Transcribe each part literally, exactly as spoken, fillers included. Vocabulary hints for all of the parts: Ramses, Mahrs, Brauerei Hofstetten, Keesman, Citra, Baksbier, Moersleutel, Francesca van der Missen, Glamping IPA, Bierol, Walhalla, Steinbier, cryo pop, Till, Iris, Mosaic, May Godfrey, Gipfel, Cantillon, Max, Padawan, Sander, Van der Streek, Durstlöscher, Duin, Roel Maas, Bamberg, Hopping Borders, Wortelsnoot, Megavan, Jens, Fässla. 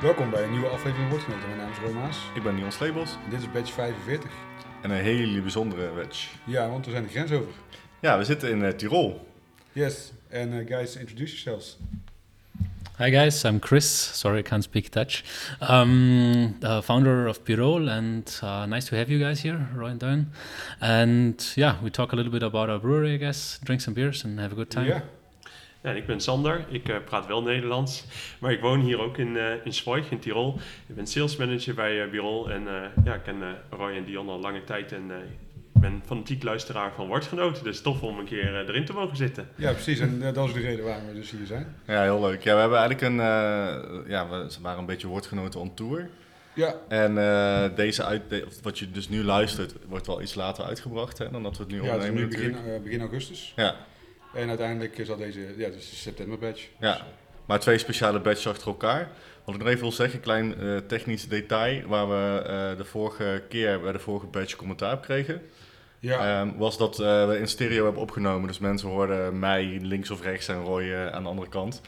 Welkom bij een nieuwe aflevering Wortelsnoot. Mijn naam is Roel Maas. Ik ben Leon Slabels. En dit is badge vijfenveertig. En een hele bijzondere badge. Ja, want we zijn de grens over. Ja, we zitten in uh, Tirol. Yes, and uh, guys, introduce yourselves. Hi guys, I'm Chris. Sorry, I can't speak Dutch. Um, uh, founder of Bierol, and uh, nice to have you guys here, Roy and Duin. And yeah, we talk a little bit about our brewery, I guess. Drink some beers and have a good time. Yeah. Ja, ik ben Sander, ik uh, praat wel Nederlands, maar ik woon hier ook in, uh, in Schwoich, in Tirol. Ik ben salesmanager bij uh, Bierol en uh, ja, ik ken uh, Roy en Dion al lange tijd en uh, ik ben fanatiek luisteraar van Wortelsnoot. Dus tof om een keer uh, erin te mogen zitten. Ja, precies. En uh, dat is de reden waarom we dus hier zijn. Ja, heel leuk. Ja, we hebben eigenlijk een, uh, ja, we waren een beetje Wortelsnoot on tour. Ja. En uh, deze uit, de, wat je dus nu luistert, wordt wel iets later uitgebracht hè, dan dat we het nu opnemen. Ja, het is nu begin, uh, begin augustus. Ja. En uiteindelijk zal deze, ja, dus de september badge. Ja, dus, maar twee speciale badges achter elkaar. Wat ik nog even wil zeggen, een klein uh, technisch detail waar we uh, de vorige keer bij de vorige badge commentaar op kregen. Ja. Um, was dat uh, we in stereo hebben opgenomen, dus mensen hoorden mij links of rechts en Roy uh, aan de andere kant.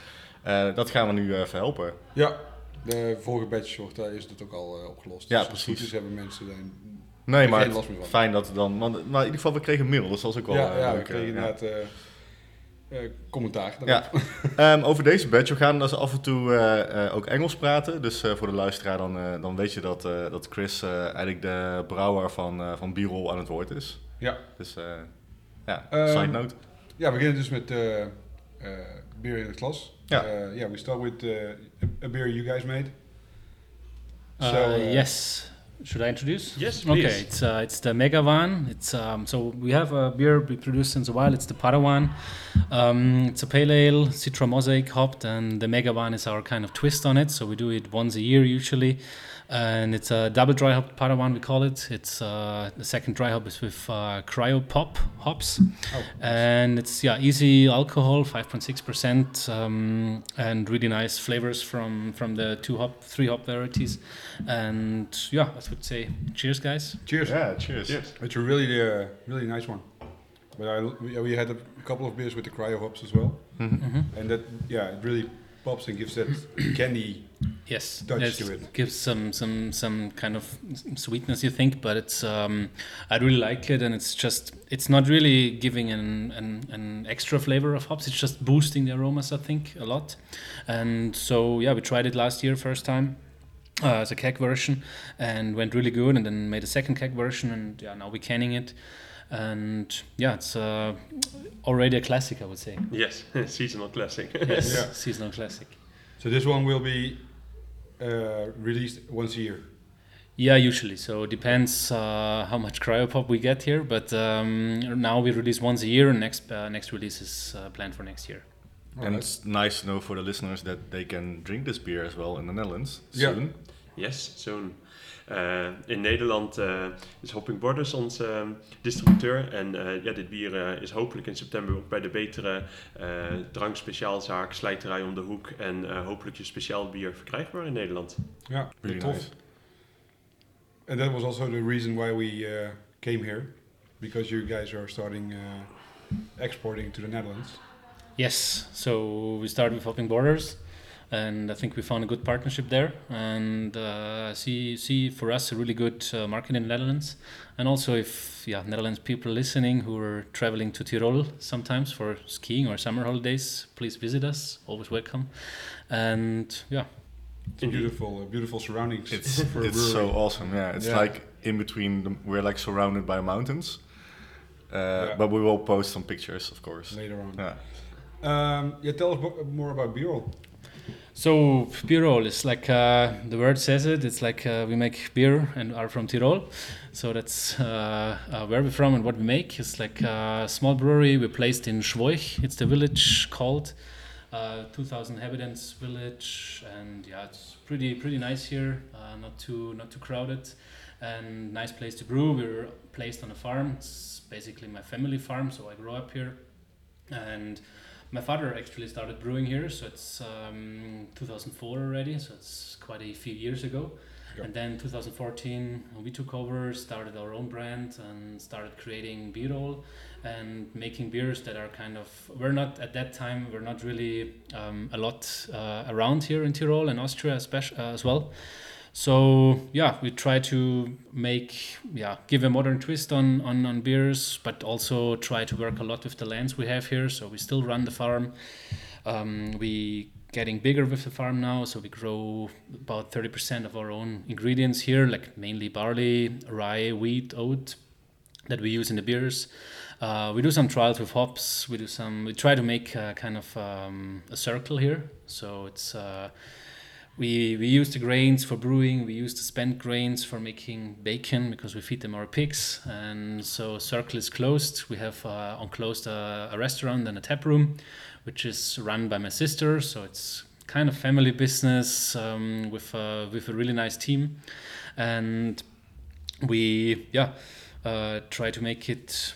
Uh, dat gaan we nu uh, verhelpen. Ja, de vorige badge wordt, daar is dat ook al uh, opgelost. Ja, dus precies. Dus hebben mensen zijn. Nee, maar het, fijn dat dan, want, maar in ieder geval we kregen een mail, dus dat was ook wel ja, uh, ja, leuk. We kregen inderdaad. Uh, Uh, commentaar. Ja. um, over deze badge, we gaan dus af en toe uh, uh, ook Engels praten. Dus uh, voor de luisteraar, dan, uh, dan weet je dat, uh, dat Chris uh, eigenlijk de brouwer van, uh, van Bierol aan het woord is. Ja. Dus, uh, ja, um, side note. Ja, we beginnen dus met uh, uh, beer in het glas. Ja. Uh, yeah, we start with uh, a beer you guys made. So, uh, uh, yes. Should I introduce? Yes, please. Okay, it's, uh, it's the Megavan. It's um, so we have a beer we produced since a while. It's the Padawan. Um, it's a pale ale, Citra Mosaic hopped, and the Megavan is our kind of twist on it. So we do it once a year usually, and it's a double dry hop Padawan we call it. It's uh, the second dry hop is with uh, cryo pop hops, oh, and it's yeah easy alcohol, five point six percent, um, and really nice flavors from from the two hop, three hop varieties, and yeah. I would say cheers, guys. Cheers. Yeah, cheers. Cheers. It's a really, uh, really nice one. But I, we had a couple of beers with the cryo hops as well, mm-hmm. Mm-hmm. And that, yeah, it really pops and gives that candy. Yes, touch to it. Gives some some some kind of sweetness, you think, but it's um, I really like it, and it's just it's not really giving an, an an extra flavor of hops. It's just boosting the aromas, I think, a lot. And so yeah, we tried it last year, first time. Uh, as a keg version, and went really good, and then made a second keg version, and yeah, now we're canning it, and yeah, it's uh, already a classic, I would say. Yes, seasonal classic. Yes, yeah. Seasonal classic. So this one will be uh, released once a year. Yeah, usually. So it depends uh, how much cryopop we get here, but um, now we release once a year, and next uh, next release is uh, planned for next year. And right. It's nice to know for the listeners that they can drink this beer as well in the Netherlands soon. Yeah. Yes, soon. Uh, in Nederland uh, is Hopping Borders onze um, distributeur. En uh, ja, dit bier uh, is hopelijk in september ook bij de betere uh, drankspeciaalzaak, slijterij om de hoek. En uh, hopelijk je speciaal bier verkrijgbaar in Nederland. Ja, really tof. Nice. And that was also the reason why we uh, came here. Because you guys are starting uh, exporting to the Netherlands. Yes, so we started with Hopping Borders, and I think we found a good partnership there, and uh, see see for us a really good uh, market in the Netherlands, and also if yeah Netherlands people listening who are traveling to Tirol sometimes for skiing or summer holidays, please visit us. Always welcome, and yeah, it's beautiful, uh, beautiful surroundings. It's for it's a so awesome. Yeah, it's yeah. Like in between. The, we're like surrounded by mountains, uh, yeah. But we will post some pictures, of course, later on. Yeah. Um, yeah, tell us b- more about Bierol. So Bierol is like uh, the word says it. It's like uh, we make beer and are from Tirol, so that's uh, uh, where we're from and what we make. It's like a small brewery. We're placed in Schwoich. It's the village called uh, two thousand inhabitants village, and yeah, it's pretty pretty nice here. Uh, not too not too crowded, and nice place to brew. We're placed on a farm. It's basically my family farm, so I grew up here, and. My father actually started brewing here, so it's um, two thousand four already, so it's quite a few years ago. Yeah. And then twenty fourteen, we took over, started our own brand, and started creating Bierol and making beers that are kind of, we're not, at that time, we're not really um, a lot uh, around here in Tirol and Austria especially, uh, as well. So yeah, we try to make, yeah, give a modern twist on, on, on beers, but also try to work a lot with the lands we have here. So we still run the farm. Um, we getting bigger with the farm now, so we grow about thirty percent of our own ingredients here, like mainly barley, rye, wheat, oat that we use in the beers. Uh, we do some trials with hops. We do some. We try to make a kind of um, a circle here. So it's uh, we we use the grains for brewing. We use the spent grains for making bacon because we feed them our pigs. And so circle is closed. We have uh, enclosed a, a restaurant and a tap room, which is run by my sister. So it's kind of family business um, with uh, with a really nice team, and we yeah. Uh, try to make it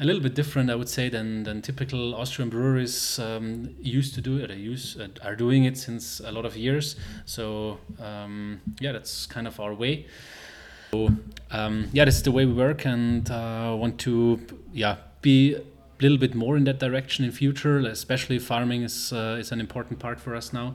a little bit different, I would say, than than typical Austrian breweries um, used to do it. They use uh, are doing it since a lot of years. So um, yeah, that's kind of our way. So um, yeah, this is the way we work, and uh, want to yeah be a little bit more in that direction in future. Especially farming is uh, is an important part for us now,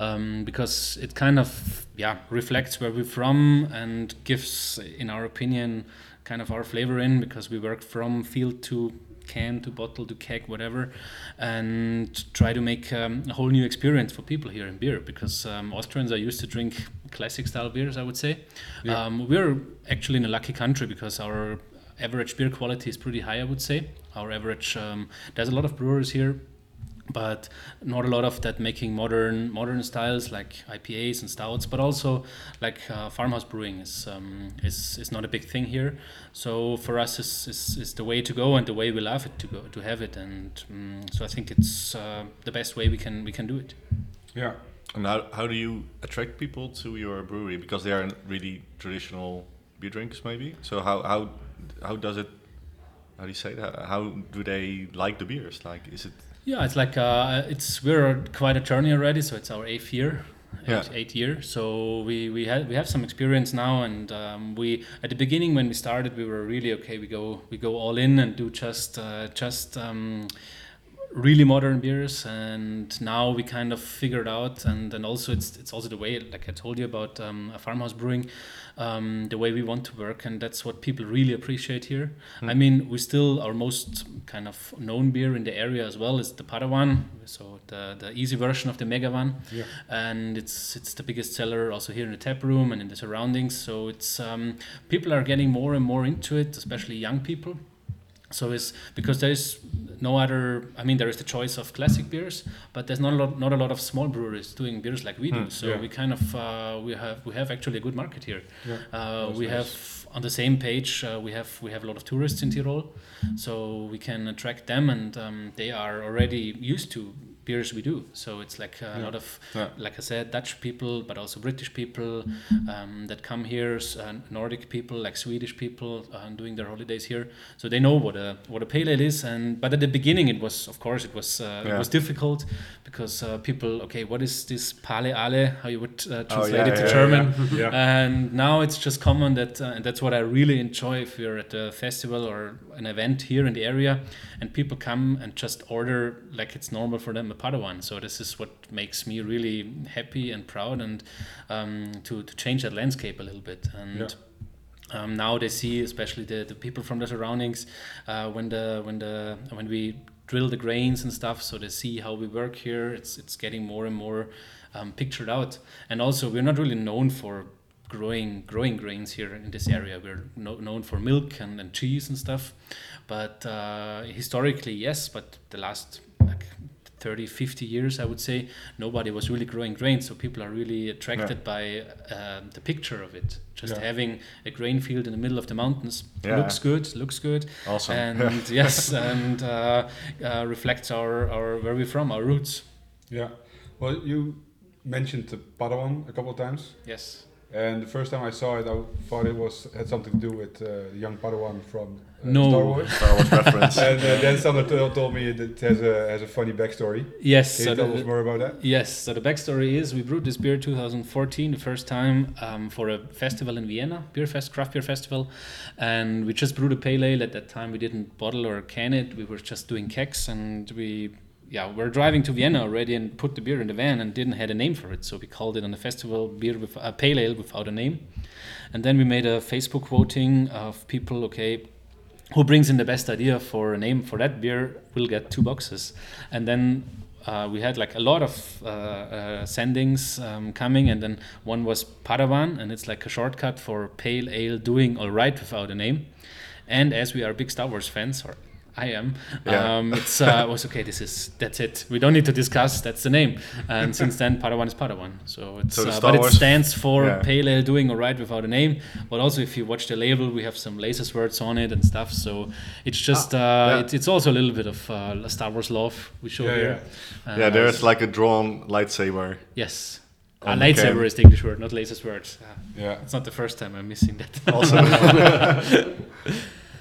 um, because it kind of yeah reflects where we're from and gives, in our opinion, kind of our flavor in, because we work from field to can to bottle to keg, whatever, and try to make um, a whole new experience for people here in beer, because um, Austrians are used to drink classic style beers, I would say. Yeah. Um, we're actually in a lucky country because our average beer quality is pretty high, I would say. Our average, um, there's a lot of brewers here, but not a lot of that making modern modern styles like I P As and stouts, but also like uh, farmhouse brewing is um, is is not a big thing here. So for us, is is is the way to go and the way we love it to go to have it, and um, so I think it's uh, the best way we can we can do it. Yeah. And how how do you attract people to your brewery, because they are really traditional beer drinkers maybe? So how how how does it? How do you say that? How do they like the beers? Like, is it? Yeah, it's like uh, it's we're quite a journey already, so it's our eighth year, eight, yeah. eighth year. So we we have we have some experience now, and um, we at the beginning when we started, we were really okay. We go we go all in and do just uh, just um, really modern beers, and now we kind of figured out, and and also it's it's also the way, like I told you about um, a farmhouse brewing, um, the way we want to work, and that's what people really appreciate here. Mm. I mean, we still, our most kind of known beer in the area as well is the Padawan, so the the easy version of the Megavan, yeah. And it's it's the biggest seller also here in the tap room and in the surroundings. So it's um, people are getting more and more into it, especially young people. So it's because there is no other, I mean, there is the choice of classic beers, but there's not a lot, not a lot of small breweries doing beers like we do. Mm, so yeah. we kind of, uh, we have, we have actually a good market here. Yeah, uh, we nice. have on the same page, uh, we have, we have a lot of tourists in Tirol, so we can attract them, and um, they are already used to beers we do. So it's like a yeah. lot of, yeah. like I said, Dutch people, but also British people um, that come here, uh, Nordic people, like Swedish people uh, doing their holidays here. So they know what a what a pale ale is. And but at the beginning, it was, of course, it was uh, yeah. it was difficult because uh, people, okay, what is this pale ale? How you would uh, translate oh, yeah, it to yeah, German? Yeah, yeah. And now it's just common that, uh, and that's what I really enjoy if you're at a festival or an event here in the area, and people come and just order like it's normal for them. Padawan. So this is what makes me really happy and proud, and um, to, to change that landscape a little bit. And yeah. um, now they see, especially the, the people from the surroundings, uh, when the when the when we drill the grains and stuff, so they see how we work here. It's it's getting more and more um, pictured out. And also, we're not really known for growing growing grains here in this area. We're no, known for milk and, and cheese and stuff, but uh, historically yes, but the last like thirty, fifty years, I would say, nobody was really growing grains. So people are really attracted yeah. by uh, the picture of it. Just yeah. having a grain field in the middle of the mountains yeah. looks good, looks good. Awesome. And yes, and uh, uh, reflects our, our where we're from, our roots. Yeah. Well, you mentioned the Padawan a couple of times. Yes. And the first time I saw it, I thought it was had something to do with uh, the young Padawan from uh, no. Star Wars. Star Wars reference. And uh, then Sander t- told me that it has a has a funny backstory. Yes. Can so you tell the, us more about that? Yes. So the backstory is we brewed this beer twenty fourteen the first time um, for a festival in Vienna, beer fest, craft beer festival, and we just brewed a pale ale. At that time, we didn't bottle or can it. We were just doing kegs, and we. Yeah, we're driving to Vienna already and put the beer in the van and didn't have a name for it. So we called it on the festival beer with a uh, pale ale without a name. And then we made a Facebook voting of people, okay, who brings in the best idea for a name for that beer will get two boxes. And then uh, we had like a lot of uh, uh, sendings um, coming, and then one was Padawan, and it's like a shortcut for pale ale doing all right without a name. And as we are big Star Wars fans, or I am. Yeah. Um, it's uh, was okay. This is that's it. We don't need to discuss. That's the name. And since then, Padawan is Padawan. So it's so uh, but it stands for yeah. Pale Ale doing all right without a name. But also, if you watch the label, we have some laser swords on it and stuff. So it's just ah, uh, yeah. it, it's also a little bit of uh, Star Wars love we show yeah, here. Yeah, uh, yeah there's like a drawn lightsaber. Yes. Uh, lightsaber game. Is the English word, not laser swords. Uh, yeah. It's not the first time I'm missing that. Also.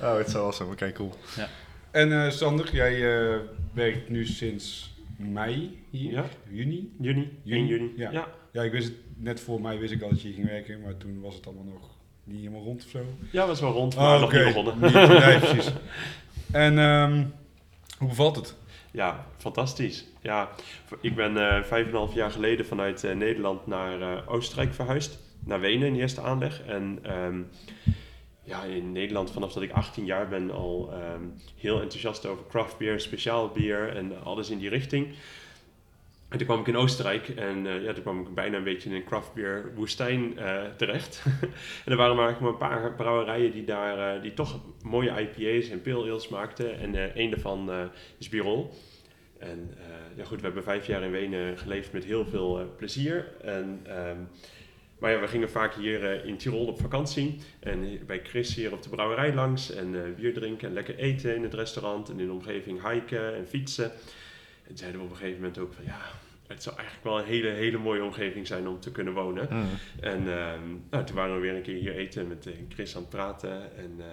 Oh, it's awesome. Okay, cool. Yeah. En uh, Sander, jij uh, werkt nu sinds mei hier, ja. juni? Juni, juni. In juni. Ja. Ja. ja, ik wist het, net voor mei wist ik al dat je ging werken, maar toen was het allemaal nog niet helemaal rond of zo. Ja, het was wel rond, maar oh, okay. nog niet begonnen. Niet, nee, precies. En um, hoe bevalt het? Ja, fantastisch. Ja, ik ben vijf en een half jaar geleden vanuit uh, Nederland naar uh, Oostenrijk verhuisd, naar Wenen in de eerste aanleg. En... Um, Ja, in Nederland vanaf dat ik achttien jaar ben al um, heel enthousiast over craft beer, speciaal bier en alles in die richting. En toen kwam ik in Oostenrijk en uh, ja, toen kwam ik bijna een beetje in een craft beer woestijn uh, terecht. En er waren maar een paar brouwerijen die daar uh, die toch mooie I P A's en pale ales maakten. En uh, een daarvan uh, is Bierol. En uh, ja goed, we hebben vijf jaar in Wenen geleefd met heel veel uh, plezier. En... Um, Maar ja, we gingen vaak hier uh, in Tirol op vakantie en bij Chris hier op de brouwerij langs en uh, bier drinken en lekker eten in het restaurant en in de omgeving hiken en fietsen. En zeiden we op een gegeven moment ook van ja, het zou eigenlijk wel een hele, hele mooie omgeving zijn om te kunnen wonen. Mm. En uh, nou, toen waren we weer een keer hier eten met uh, Chris aan het praten en uh,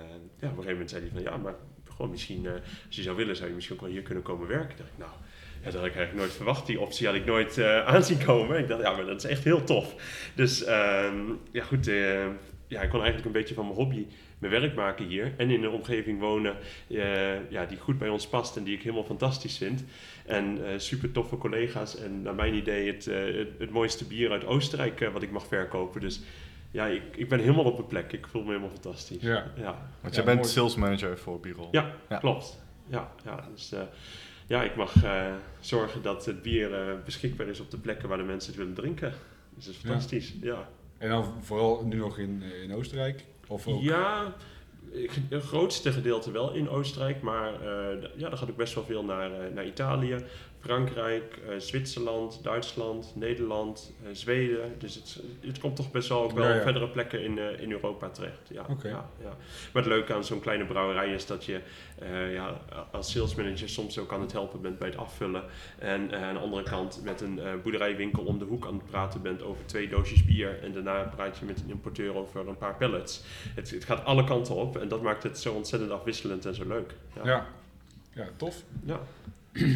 ja, op een gegeven moment zei hij van ja, maar gewoon misschien, uh, als je zou willen, zou je misschien ook wel hier kunnen komen werken. Dacht ik, nou, ja, dat had ik eigenlijk nooit verwacht. Die optie had ik nooit uh, aanzien komen. Ik dacht, ja, maar dat is echt heel tof. Dus uh, ja, goed. Uh, ja, ik kon eigenlijk een beetje van mijn hobby mijn werk maken hier. En in een omgeving wonen uh, ja, die goed bij ons past en die ik helemaal fantastisch vind. En uh, super toffe collega's. En naar mijn idee het, uh, het, het mooiste bier uit Oostenrijk uh, wat ik mag verkopen. Dus ja, ik, ik ben helemaal op mijn plek. Ik voel me helemaal fantastisch. Ja. Ja. Want jij ja, bent mooi. Sales manager voor Bierol. Ja, ja, klopt. Ja, ja dus... Uh, Ja, ik mag uh, zorgen dat het bier uh, beschikbaar is op de plekken waar de mensen het willen drinken. Dus dat is fantastisch, ja. ja. En dan vooral nu nog in, in Oostenrijk? Of ook? Ja, het grootste gedeelte wel in Oostenrijk, maar uh, d- ja, dan gaat ook best wel veel naar, uh, naar Italië, Frankrijk, uh, Zwitserland, Duitsland, Nederland, uh, Zweden. Dus het, het komt toch best wel ook wel ja, ja. verdere plekken in, uh, in Europa terecht. Ja, okay. ja, ja. Maar het leuke aan zo'n kleine brouwerij is dat je uh, ja, als salesmanager soms ook aan het helpen bent bij het afvullen. En uh, aan de andere kant met een uh, boerderijwinkel om de hoek aan het praten bent over twee doosjes bier. En daarna praat je met een importeur over een paar pallets. Het, het gaat alle kanten op en dat maakt het zo ontzettend afwisselend en zo leuk. Ja, ja. ja tof. Ja.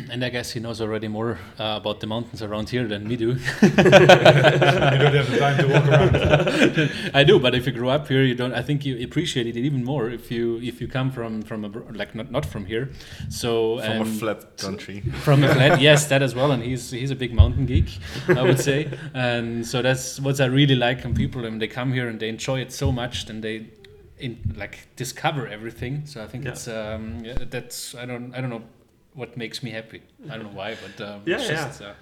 And I guess he knows already more uh, about the mountains around here than we do. You don't have the time to walk around. I do, but if you grow up here, you don't. I think you appreciate it even more if you if you come from from a, like not not from here. So from a flat country. From a flat, yes, that as well. And he's he's a big mountain geek, I would say. And so that's what I really like on people. I mean, they come here and they enjoy it so much, and they. In like discover everything. So I think yeah. it's um yeah, that's I don't I don't know what makes me happy. I don't know why, but um, yeah, it's just, yeah. Uh,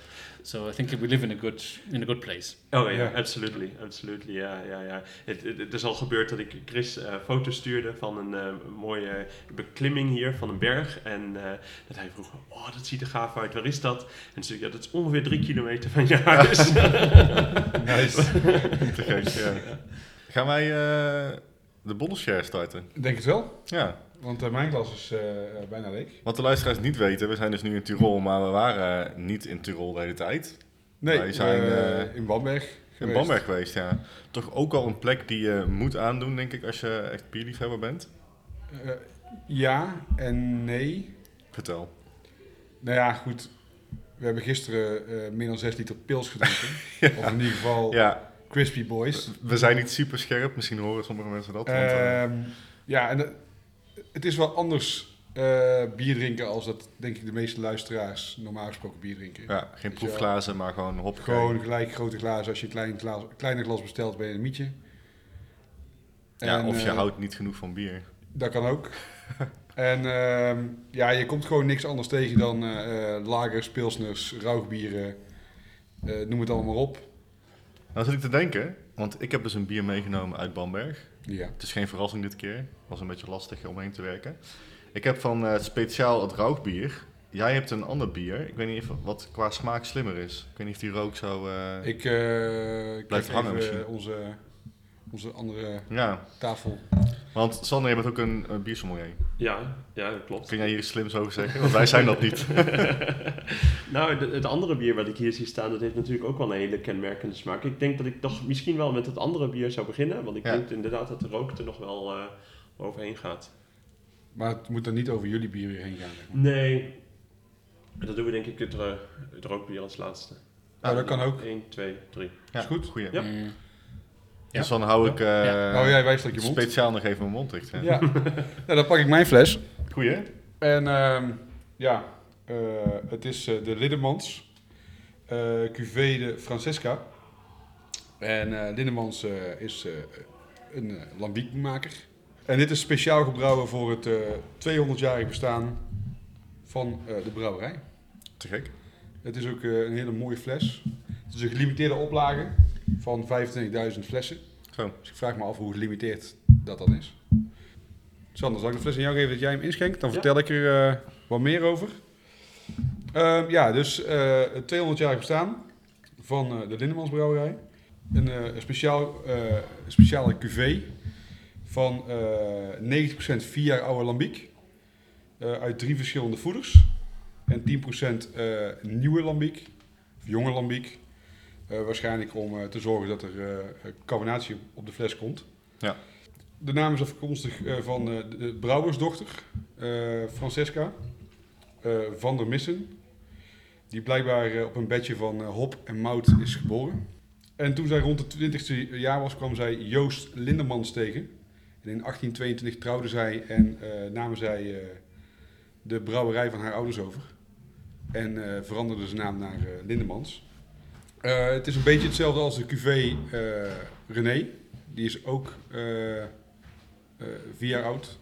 so I think we live in a good in a good place. Oh ja, yeah, absolutely, absolutely, ja, ja, ja. Het, het, het is al gebeurd dat ik Chris uh, foto's stuurde van een uh, mooie beklimming hier van een berg en uh, dat hij vroeg, oh, dat ziet er gaaf uit, waar is dat? En zei, ja, dat is ongeveer drie kilometer van je huis. Nice. Te gek, ja. Gaan wij uh, de bottleshare starten? Denk het wel. Ja. Want uh, mijn glas is uh, bijna leeg. Wat de luisteraars niet weten, we zijn dus nu in Tirol, maar we waren niet in Tirol de hele tijd. Nee, wij zijn uh, uh, in Bamberg geweest. geweest. In Bamberg geweest, ja. Toch ook al een plek die je moet aandoen, denk ik, als je echt bierliefhebber bent? Uh, ja en nee. Vertel. Nou ja, goed. We hebben gisteren uh, meer dan zes liter pils gedronken. Ja. Of in ieder geval ja. Crispy Boys. We zijn niet super scherp. Misschien horen sommige mensen dat. Uh, want, uh... Ja, en uh, het is wel anders... Uh, bier drinken als dat, denk ik, de meeste luisteraars normaal gesproken bier drinken. Ja, geen proefglazen, maar gewoon hop. Gewoon gelijk grote glazen. Als je een klein glas, kleine glas bestelt, ben je een mietje. Ja, en, of je uh, houdt niet genoeg van bier. Dat kan ook. En uh, ja, je komt gewoon niks anders tegen dan uh, lagers, pilsners, rauwbieren, uh, noem het allemaal op. Nou zit ik te denken, want ik heb dus een bier meegenomen uit Bamberg. Ja. Het is geen verrassing dit keer. Het was een beetje lastig om heen te werken. Ik heb van uh, speciaal het rauwbier. Jij hebt een ander bier. Ik weet niet even wat qua smaak slimmer is. Ik weet niet of die rook zo uh, ik, uh, ik blijft hangen misschien. Onze, onze andere ja. tafel. Want Sander, je bent ook een, een biersommelier. Ja, ja, dat klopt. Kun jij hier slim zo zeggen? Want wij zijn dat niet. Nou, de, het andere bier wat ik hier zie staan, dat heeft natuurlijk ook wel een hele kenmerkende smaak. Ik denk dat ik toch misschien wel met het andere bier zou beginnen. Want ik ja. denk inderdaad dat de rook er nog wel uh, overheen gaat. Maar het moet dan niet over jullie bier weer heen gaan. Zeg maar. Nee, dat doen we denk ik het, uh, het rookbier als laatste. Nou, dat kan ook. één, twee, drie. Ja. Is goed? Goeie. Ja. Ja. Dus dan hou ik uh, ja. oh, jij wijst dat je mond. Speciaal nog even mijn mond dicht. Ja. Ja. Ja, dan pak ik mijn fles. Goeie. En um, ja, uh, het is uh, de Lindemans. Uh, Cuvée de Francesca. En uh, Lindemans uh, is uh, een uh, lambiekmaker. En dit is speciaal gebrouwen voor het uh, tweehonderdjarig bestaan van uh, de brouwerij. Te gek. Het is ook uh, een hele mooie fles. Het is een gelimiteerde oplage van vijfentwintigduizend flessen. Zo. Dus ik vraag me af hoe gelimiteerd dat dan is. Sander, zal ik de fles aan jou geven dat jij hem inschenkt? Dan ja. vertel ik er uh, wat meer over. Uh, ja, dus uh, het tweehonderdjarig bestaan van uh, de Lindemans brouwerij. Een uh, speciaal, uh, speciale cuvée. Van uh, negentig procent vier jaar oude lambiek uh, uit drie verschillende voeders en tien procent uh, nieuwe lambiek, of jonge lambiek, uh, waarschijnlijk om uh, te zorgen dat er uh, carbonatie op de fles komt. Ja. De naam is afkomstig uh, van uh, de brouwersdochter, uh, Francesca uh, van der Missen, die blijkbaar uh, op een bedje van uh, hop en mout is geboren. En toen zij rond de twintigste jaar was, kwam zij Joost Lindemans tegen. En in achttien tweeëntwintig trouwde zij en uh, namen zij uh, de brouwerij van haar ouders over. En uh, veranderde zijn naam naar uh, Lindemans. Uh, het is een beetje hetzelfde als de Cuvée uh, René. Die is ook uh, uh, vier jaar oud.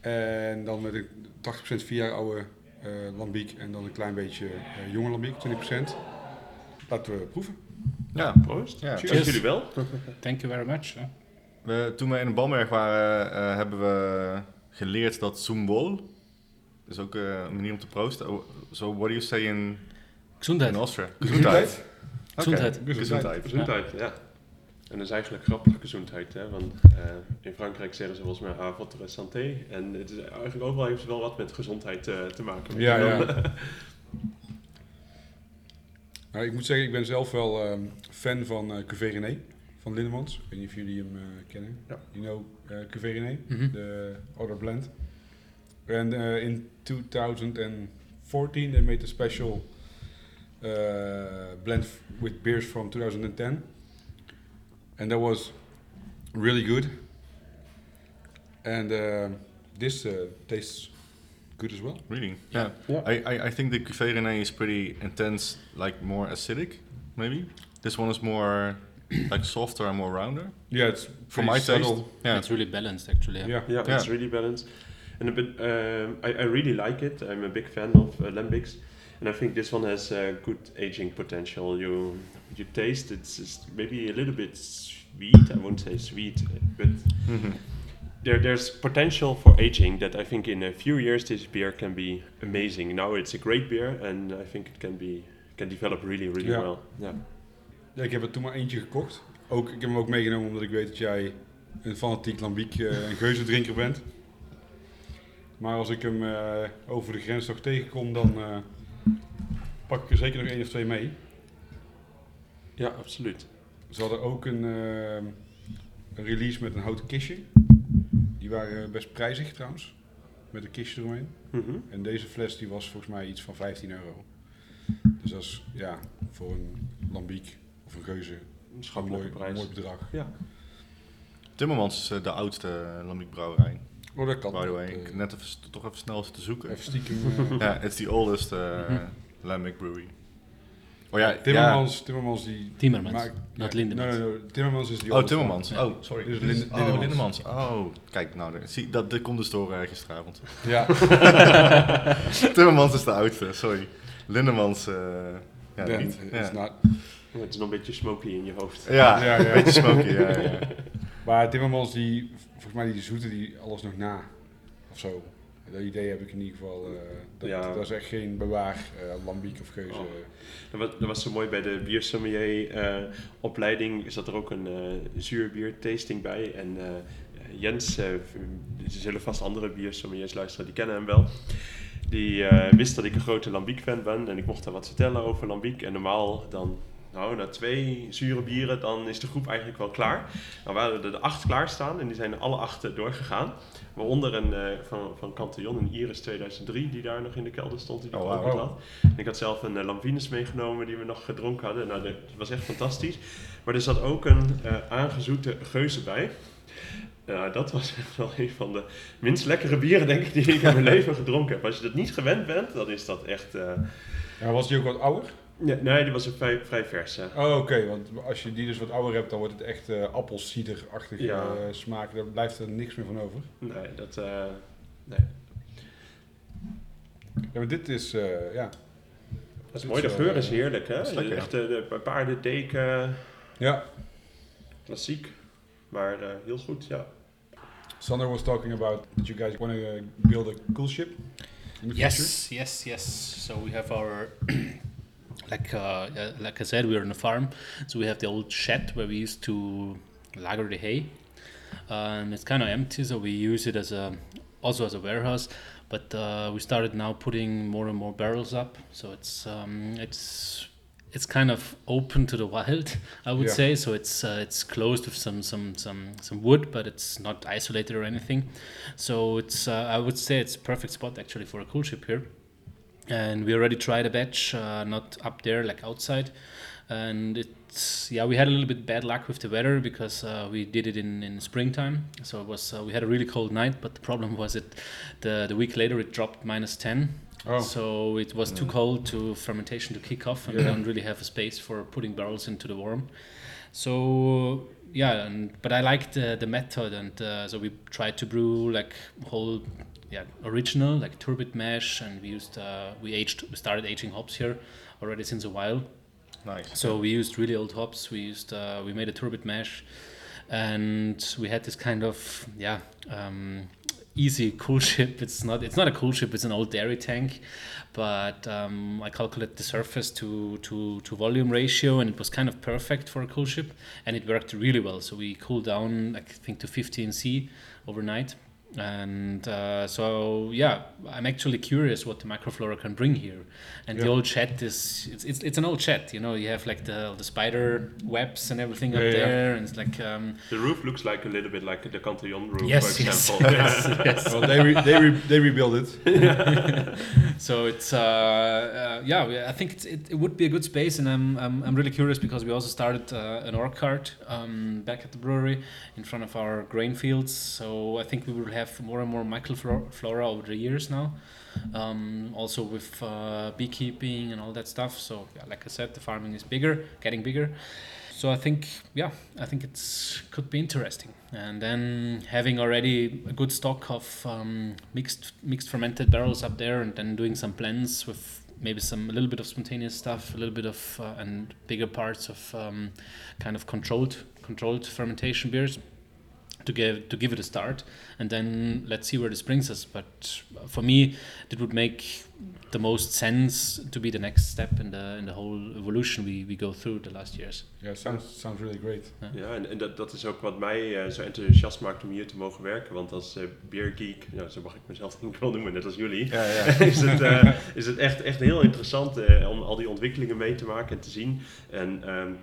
En dan met een tachtig procent vier jaar oude uh, lambiek en dan een klein beetje uh, jonge lambiek, twintig procent. Laten we proeven. Ja, proost. Ja. Cheers. Dank jullie wel. Thank you very much. Hè. We, toen we in Bamberg waren, uh, hebben we geleerd dat Zumbol, dat is ook uh, een manier om te proosten. Oh, so what do you say in... Gezondheid. In Austria? Gezondheid. Gezondheid. Gezondheid. Gezondheid, ja. En dat is eigenlijk grappig, gezondheid, hè? Want uh, in Frankrijk zeggen ze volgens mij à votre santé. En het is eigenlijk overal heeft wel wat met gezondheid uh, te maken. Ja, ja. Nou, ik moet zeggen, ik ben zelf wel um, fan van uh, Cuvée René. Van Lindemans, ik weet niet of jullie hem uh, kennen. Ja. You know uh, Cuvée René, mm-hmm. de Other Blend. En uh, in twenty fourteen they made a special uh, blend f- with beers from twenty ten. And that was really good. And uh, this uh, tastes good as well. Really? Yeah. yeah. I, I, I think the Cuvée René is pretty intense, like more acidic, maybe. This one is more... like softer and more rounder. Yeah, it's for my subtle. Taste. Yeah, it's really balanced actually. Yeah, yeah, yeah, yeah. It's really balanced, and a bit. Um, I, I really like it. I'm a big fan of uh, lambics, and I think this one has uh, good aging potential. You you taste it's, it's maybe a little bit sweet. I won't say sweet, but mm-hmm. there there's potential for aging that I think in a few years this beer can be amazing. Now it's a great beer, and I think it can be can develop really really yeah. well. Yeah. Ja, ik heb er toen maar eentje gekocht. Ook, ik heb hem ook meegenomen omdat ik weet dat jij een fanatiek lambiek uh, en geuzendrinker bent. Maar als ik hem uh, over de grens nog tegenkom, dan uh, pak ik er zeker nog één of twee mee. Ja, absoluut. Ze hadden ook een, uh, een release met een houten kistje. Die waren best prijzig trouwens, met een kistje eromheen. Mm-hmm. En deze fles die was volgens mij iets van vijftien euro. Dus dat is ja, voor een lambiek of een geuze een schatelijke mooi, prijs. Mooi bedrag. Ja. Timmermans is de oudste lambiekbrouwerij. Oh, dat kan. By the way, ik uh, net even, toch even snel te zoeken. Even stiekem. Uh, ja, it's the oldest uh, mm-hmm. lambic brewery. Oh ja, Timmermans, ja. Timmermans die... Timmermans, maakt, ja, not Lindemans. No, no, no, Timmermans is die... Oh, Timmermans. Ja. Oh, sorry. Dus Lind- oh, Lindemans. Lindemans. Oh, kijk nou, de, zie, dat, dat komt dus door uh, gisteravond. Ja. Timmermans is de oudste, sorry. Lindemans, uh, ja, ben, niet. Ja. Is not... Het is nog een beetje smoky in je hoofd. Ja, ja, ja. Een beetje smoky, ja, ja. Maar Timmermans, die, volgens mij die zoete die alles nog na, of zo. Dat idee heb ik in ieder geval. Uh, dat, ja. dat is echt geen bewaar, uh, lambiek of geuze. Oh. Dat, was, dat was zo mooi bij de biersommelier uh, opleiding. Zat er ook een uh, zuurbiertasting bij. En uh, Jens, uh, ze zullen vast andere biersommeliers luisteren, die kennen hem wel. Die uh, wist dat ik een grote lambiek-fan ben. En ik mocht daar wat vertellen over lambiek. En normaal dan... Nou, na twee zure bieren, dan is de groep eigenlijk wel klaar. Dan waren er de acht klaarstaan en die zijn alle acht doorgegaan. Waaronder een uh, van, van Cantillon, een Iris tweeduizend drie, die daar nog in de kelder stond. Die oh, wow. Geopend had. En ik had zelf een uh, Lambines meegenomen die we nog gedronken hadden. Nou, dat was echt fantastisch. Maar er zat ook een uh, aangezoete geuze bij. Nou, dat was echt wel een van de minst lekkere bieren, denk ik, die ik in mijn leven gedronken heb. Als je dat niet gewend bent, dan is dat echt... Uh... Ja, was die ook wat ouder? Ja, nee, die was een vrij, vrij vers. Hè. Oh, oké. Okay, want als je die dus wat ouder hebt, dan wordt het echt uh, appelsiederachtige ja. uh, smaak. Daar blijft er niks meer van over. Nee, dat... Uh, nee. Ja, maar dit is... Uh, ja. Dat is mooi. De geur is heerlijk, hè? Is lekker, echt ja. de, de paardendeken. Ja. Klassiek. Maar uh, heel goed, ja. Sander was talking about that you guys want to build a cool ship. Yes, yes, yes. So we have our... Like uh, like I said, we are on a farm, so we have the old shed where we used to lager the hay. Um, it's kind of empty, so we use it as a also as a warehouse. But uh, we started now putting more and more barrels up, so it's um, it's it's kind of open to the wild, I would yeah. say. So it's uh, it's closed with some some some some wood, but it's not isolated or anything. So it's uh, I would say it's a perfect spot actually for a cool ship here. And we already tried a batch, uh, not up there, like outside. And it's, yeah, we had a little bit bad luck with the weather because uh, we did it in, in springtime. So it was, uh, we had a really cold night, but the problem was it, the, the week later it dropped minus ten. Oh. So it was mm. too cold to fermentation to kick off and yeah. we don't really have a space for putting barrels into the warm. So yeah, and, but I liked uh, the method and uh, so we tried to brew like whole, yeah, original, like turbid mash, and we used uh, we aged we started aging hops here already since a while. Nice. So we used really old hops. We used uh, we made a turbid mash, and we had this kind of yeah um, easy cool ship. It's not it's not a cool ship. It's an old dairy tank, but um, I calculated the surface to to to volume ratio, and it was kind of perfect for a cool ship, and it worked really well. So we cooled down, I think, to fifteen C overnight. And uh, so yeah, I'm actually curious what the microflora can bring here. And yeah. the old shed is it's, it's it's an old shed, you know. You have like the the spider webs and everything yeah, up there, yeah. and it's like um, the roof looks like a little bit like the Cantillon roof, yes, for example. Yes, yes, yes. Well, they re- they re- they rebuild it. So it's uh, uh, yeah, I think it's, it it would be a good space, and I'm I'm, I'm really curious because we also started uh, an org cart um, back at the brewery in front of our grain fields. So I think we will have. have more and more microflora over the years now, um, also with uh, beekeeping and all that stuff. So yeah, like I said, the farming is bigger, getting bigger. So I think, yeah, I think it's could be interesting. And then having already a good stock of um, mixed mixed fermented barrels up there, and then doing some blends with maybe some a little bit of spontaneous stuff, a little bit of uh, and bigger parts of um, kind of controlled controlled fermentation beers. To give to give it a start, and then let's see where this brings us. But for me, it would make the most sense to be the next step in the in the whole evolution we, we go through the last years. Yeah, sounds sounds really great. Ja, yeah. yeah, en dat dat is ook wat mij uh, zo enthousiast maakt om hier te mogen werken. Want als uh, beergeek, nou, zo mag ik mezelf ook wel noemen, net als jullie, ja, ja. is het uh, is het echt echt heel interessant uh, om al die ontwikkelingen mee te maken en te zien. En um,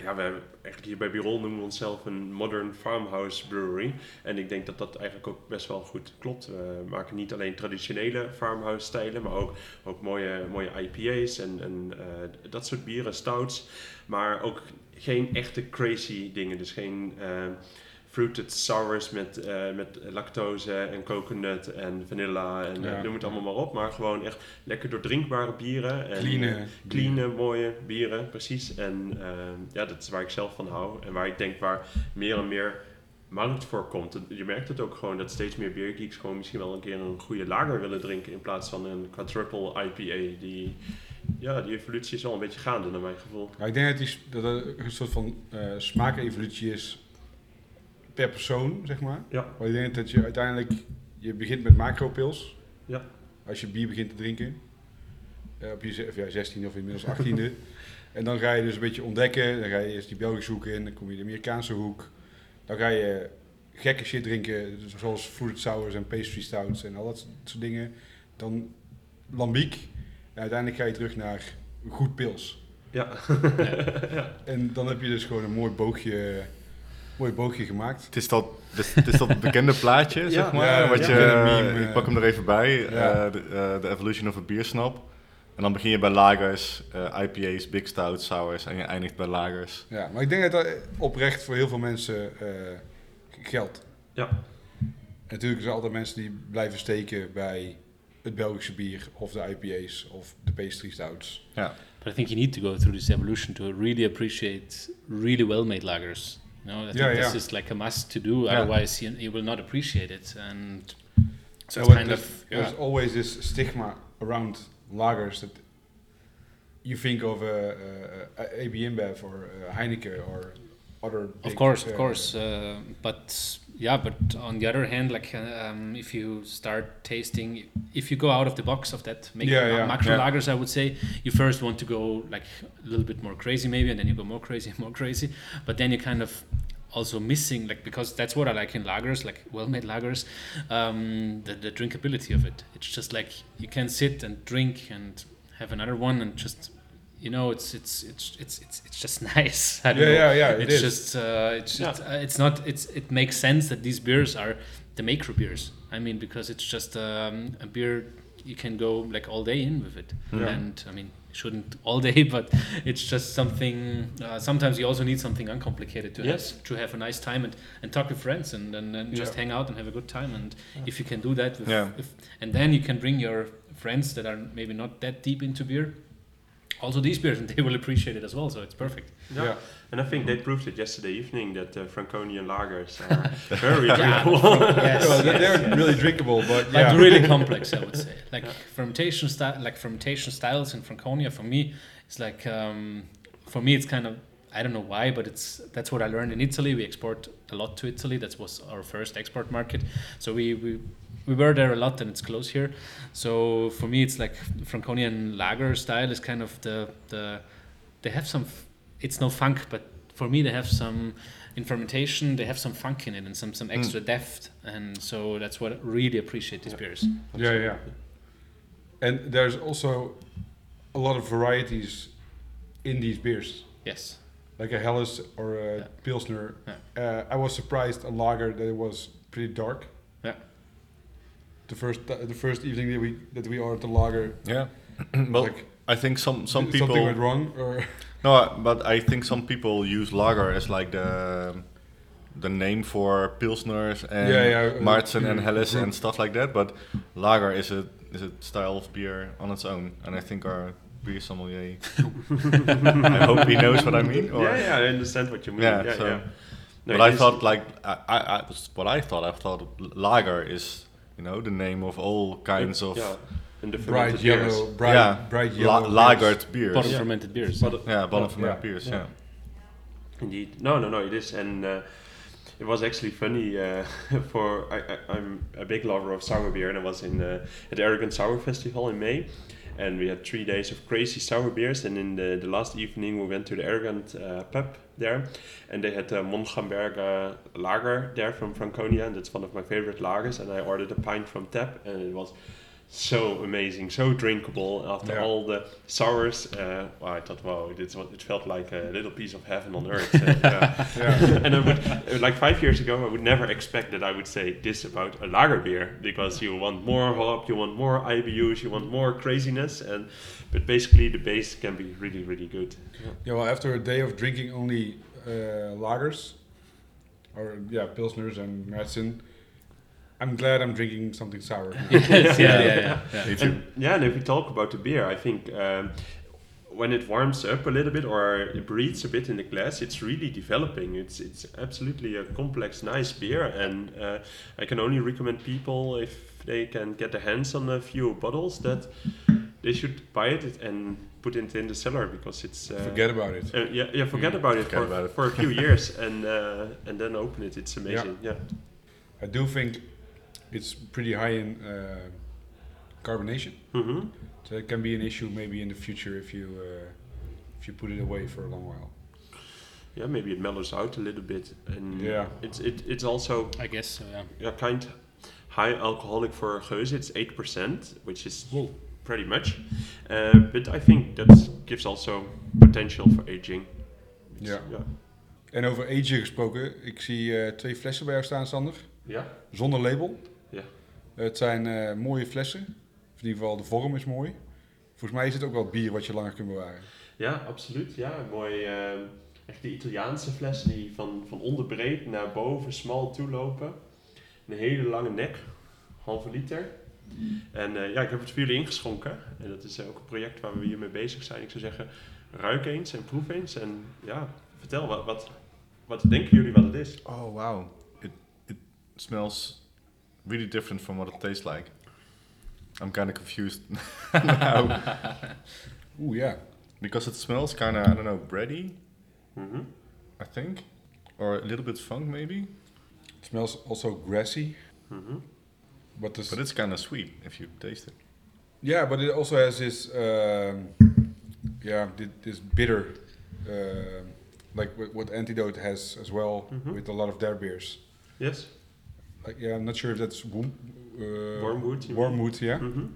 ja, we hebben eigenlijk hier bij Bierol noemen we onszelf een modern farmhouse brewery. En ik denk dat dat eigenlijk ook best wel goed klopt. We maken niet alleen traditionele farmhouse stijlen, maar ook, ook mooie, mooie I P A's en, en uh, dat soort bieren, stouts. Maar ook geen echte crazy dingen, dus geen... Uh, fruited sours met, uh, met lactose en coconut en vanilla en ja, uh, noem het allemaal maar op. Maar gewoon echt lekker doordrinkbare bieren. En clean, clean, mooie bieren, precies. En uh, ja, dat is waar ik zelf van hou. En waar ik denk waar meer en meer markt voor komt. Je merkt het ook gewoon dat steeds meer biergeeks gewoon misschien wel een keer een goede lager willen drinken in plaats van een quadruple I P A die... Ja, die evolutie is al een beetje gaande naar mijn gevoel. Ja, ik denk dat, die, dat er een soort van uh, smaak-evolutie is per persoon, zeg maar. Ja. Want ik denk dat je uiteindelijk... Je begint met macropils. Ja. Als je bier begint te drinken. Uh, op je ja, zestiende of inmiddels achttiende. En dan ga je dus een beetje ontdekken. Dan ga je eerst die Belgische hoek in. Dan kom je de Amerikaanse hoek. Dan ga je gekke shit drinken. Zoals fruit sours en pastry stouts en al dat soort dingen. Dan lambiek. En uiteindelijk ga je terug naar goed pils. Ja. Ja. En dan heb je dus gewoon een mooi boogje... Mooi boogje gemaakt. Het is dat, het is dat bekende plaatje, ja, zeg maar. Ja, wat ja. Je, meme, ik pak hem er even bij. Ja. Uh, de, uh, the Evolution of a Beer Snob. En dan begin je bij lagers, uh, I P A's, Big Stout, Sours en je eindigt bij lagers. Ja, maar ik denk dat dat oprecht voor heel veel mensen uh, geldt. Ja. En natuurlijk zijn er altijd mensen die blijven steken bij het Belgische bier of de I P A's of de pastry stouts. Ja. But I think you need to go through this evolution to really appreciate really well-made lagers. No, I think yeah, this yeah. is like a must to do, yeah. Otherwise you, you will not appreciate it. And so it's kind there's, of, yeah. there's always this stigma around lagers that you think of A B InBev or uh, Heineken or other. Of course, uh, of course. Uh, but yeah, but on the other hand, like um, if you start tasting, if you go out of the box of that, make yeah, yeah, macro yeah. lagers, I would say you first want to go like a little bit more crazy maybe, and then you go more crazy and more crazy. But then you kind of also missing, like, because that's what I like in lagers, like well-made lagers, um, the, the drinkability of it. It's just like you can sit and drink and have another one and just, you know, it's it's it's it's it's it's just nice. I don't yeah, know. yeah, yeah. It it's is. just uh, it's just yeah. uh, it's not it's it makes sense that these beers are the macro beers. I mean, because it's just um, a beer you can go like all day in with it, yeah. and I mean, shouldn't all day, but it's just something. Uh, sometimes you also need something uncomplicated to yes. have to have a nice time and, and talk with friends and and, and just yeah. hang out and have a good time. And yeah. if you can do that, with, yeah. if, and then you can bring your friends that are maybe not that deep into beer. Also these beers, and they will appreciate it as well, so it's perfect. Yeah, yeah. And I think they proved it yesterday evening that uh, Franconian lagers are very drinkable. yes, well, yes, they're yes. really drinkable, but yeah. Like really complex, I would say. Like yeah. fermentation style, like fermentation styles in Franconia, for me, it's like um, for me, it's kind of, I don't know why, but it's that's what I learned in Italy. We export a lot to Italy. That was our first export market. So we we. We were there a lot, and it's close here. So for me, it's like Franconian lager style is kind of the the. They have some. F- it's no funk, but for me, they have some. In fermentation, they have some funk in it and some some extra mm. depth, and so that's what I really appreciate these yeah. beers. Yeah, yeah. And there's also a lot of varieties in these beers. Yes. Like a Helles or a yeah. Pilsner. Yeah. Uh, I was surprised a lager that was pretty dark. Yeah. The first th- the first evening that we that we ordered the lager. Yeah, well, like I think some some people something went wrong. Or no, but I think some people use lager as like the the name for pilsners and yeah, yeah, Marzen uh, and Helles yeah. and stuff like that. But lager is a is a style of beer on its own, and I think our beer sommelier. I hope he knows what I mean. Or yeah, yeah, I understand what you mean. Yeah, yeah. So yeah. No, but I thought like I, I, I what I thought. I thought lager is. You know, the name of all kinds it, of yeah. and the bright yellow, bright, yeah. bright yellow La- lagered beers. Bottom yeah. fermented beers. Bottom, yeah, bottom yeah. fermented yeah. beers, yeah. yeah. Indeed. No, no, no, it is. And uh, it was actually funny uh, for... I, I, I'm a big lover of sour beer, and I was in uh, at the Arrogant Sour Festival in May. And we had three days of crazy sour beers. And in the, the last evening, we went to the Arrogant uh, pub there. And they had a Mongamberga lager there from Franconia. And that's one of my favorite lagers. And I ordered a pint from tap. And it was so amazing, so drinkable after yeah. all the sours. Uh, wow, I thought, wow, this, it felt like a little piece of heaven on earth. Uh, yeah. Yeah. And I would, like five years ago, I would never expect that I would say this about a lager beer, because you want more hop, you want more I B Us, you want more craziness, and but basically the base can be really, really good. Yeah, yeah well, after a day of drinking only uh, lagers, or yeah, pilsners and Märzen, I'm glad I'm drinking something sour. yes, yeah, yeah, yeah. Yeah. Yeah. And, yeah, and if we talk about the beer, I think um, when it warms up a little bit or it breathes a bit in the glass, it's really developing. It's it's absolutely a complex, nice beer, and uh, I can only recommend people, if they can get their hands on a few bottles, that they should buy it and put it in the cellar, because it's uh, forget about it. Uh, yeah, yeah, forget, mm, about, forget it for, about it for a few years, and uh, and then open it. It's amazing. Yeah, yeah. I do think it's pretty high in uh, carbonation, mm-hmm. so it can be an issue maybe in the future if you uh, if you put it away for a long while. Yeah, maybe it mellows out a little bit, and yeah, it's it, it's also I guess so, yeah. yeah kind high alcoholic for Geuze. It's eight percent, which is Whoa. pretty much, uh, but I think that gives also potential for aging. It's, ja. ja. En over aging gesproken, ik zie uh, twee flessen bij jou staan, Sander. Ja. Zonder label. Ja. Het zijn uh, mooie flessen. In ieder geval de vorm is mooi. Volgens mij is het ook wel bier wat je langer kunt bewaren. Ja, absoluut. Ja, mooi. Uh, echt de Italiaanse flessen die van, van onderbreed naar boven smal toelopen. Een hele lange nek. Halve liter. Mm. En uh, ja, ik heb het voor jullie ingeschonken. En dat is uh, ook een project waar we hiermee bezig zijn. Ik zou zeggen, ruik eens en proef eens. En ja, vertel, wat, wat, wat denken jullie wat het is? Oh, wauw. It, it smells... really different from what it tastes like. I'm kind of confused now. Ooh, yeah. Because it smells kind of, I don't know, bready, mm-hmm. I think. Or a little bit funk, maybe. It smells also grassy. Mm-hmm. But, but it's kind of sweet if you taste it. Yeah, but it also has this, um, yeah, this bitter, uh, like w- what Antidote has as well, mm-hmm. with a lot of their beers. Yes. Like, yeah, I'm not sure if that's warm, uh, wormwood. Wormwood, yeah. Mm-hmm.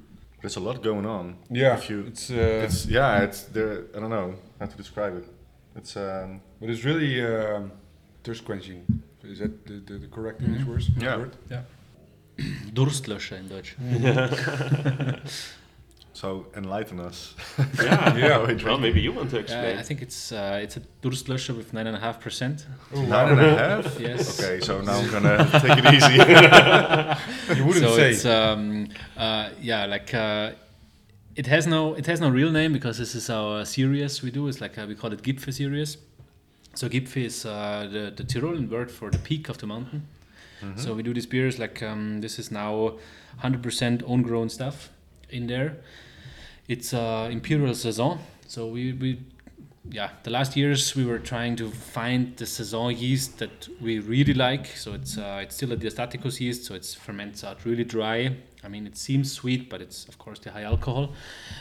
There's a lot going on. Yeah, if you, it's, uh, it's yeah, it's there. I don't know how to describe it. It's um, but it's really um, thirst quenching. Is that the, the, the correct English mm-hmm. words? Yeah. word? Yeah. Durstlöscher in Dutch. So enlighten us. Yeah, yeah. Well, maybe you want to explain. Uh, I think it's uh, it's a Durstlöscher with nine and a half percent. Nine and a half? Yes. Okay, so now I'm gonna take it easy. You wouldn't so say. It's, um, uh, yeah, like uh, it has no it has no real name, because this is our series we do. It's like uh, we call it Gipfel series. So Gipfel is uh, the the Tirolean word for the peak of the mountain. Mm-hmm. So we do these beers like um, this is now one hundred percent own grown stuff in there. It's uh, imperial saison, so we, we, yeah, the last years we were trying to find the saison yeast that we really like. So it's uh, it's still a diastaticos yeast, so it ferments out really dry. I mean, it seems sweet, but it's of course the high alcohol.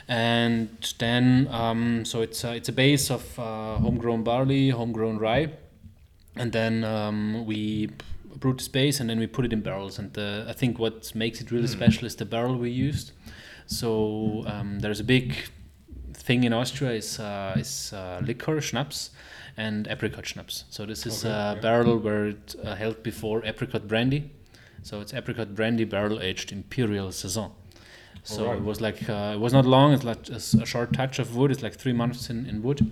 And then, um, so it's uh, it's a base of uh, homegrown barley, homegrown rye, and then um, we brewed the space and then we put it in barrels. And the, I think what makes it really mm. special is the barrel we used. So um, there's a big thing in Austria is uh, is uh, liquor schnapps and apricot schnapps. So this is okay, a yeah. barrel where it uh, held before apricot brandy. So it's apricot brandy barrel aged imperial saison. So right. it was like uh, it was not long. It's like a short touch of wood. It's like three months in, in wood,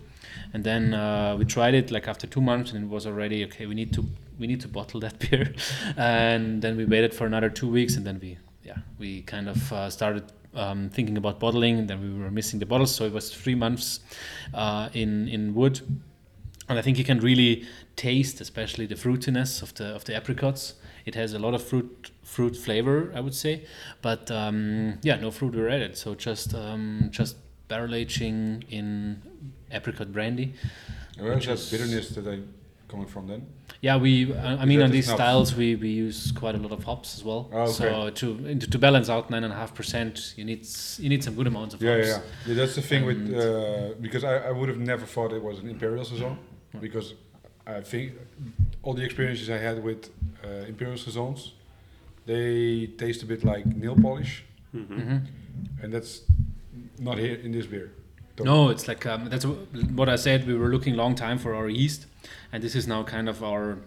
and then uh, we tried it like after two months, and it was already okay. We need to we need to bottle that beer, and then we waited for another two weeks, and then we yeah we kind of uh, started. Um, thinking about bottling, and then we were missing the bottles, so it was three months uh, in in wood, and I think you can really taste, especially the fruitiness of the of the apricots. It has a lot of fruit fruit flavor, I would say, but um, yeah, no fruit were added, so just um, just barrel aging in apricot brandy. Where is that bitterness that I coming from then? Yeah, we. I, I mean, on these styles, we, we use quite a lot of hops as well. Oh, okay. So to to balance out nine and a half percent, you need you need some good amounts of yeah, hops. Yeah, yeah, that's the thing and with uh, because I, I would have never thought it was an imperial saison, yeah. because I think all the experiences I had with uh, imperial saisons, they taste a bit like nail polish. Mm-hmm. Mm-hmm. and that's not here in this beer. Don't. No, it's like um, that's what I said. We were looking long time for our yeast, and this is now kind of our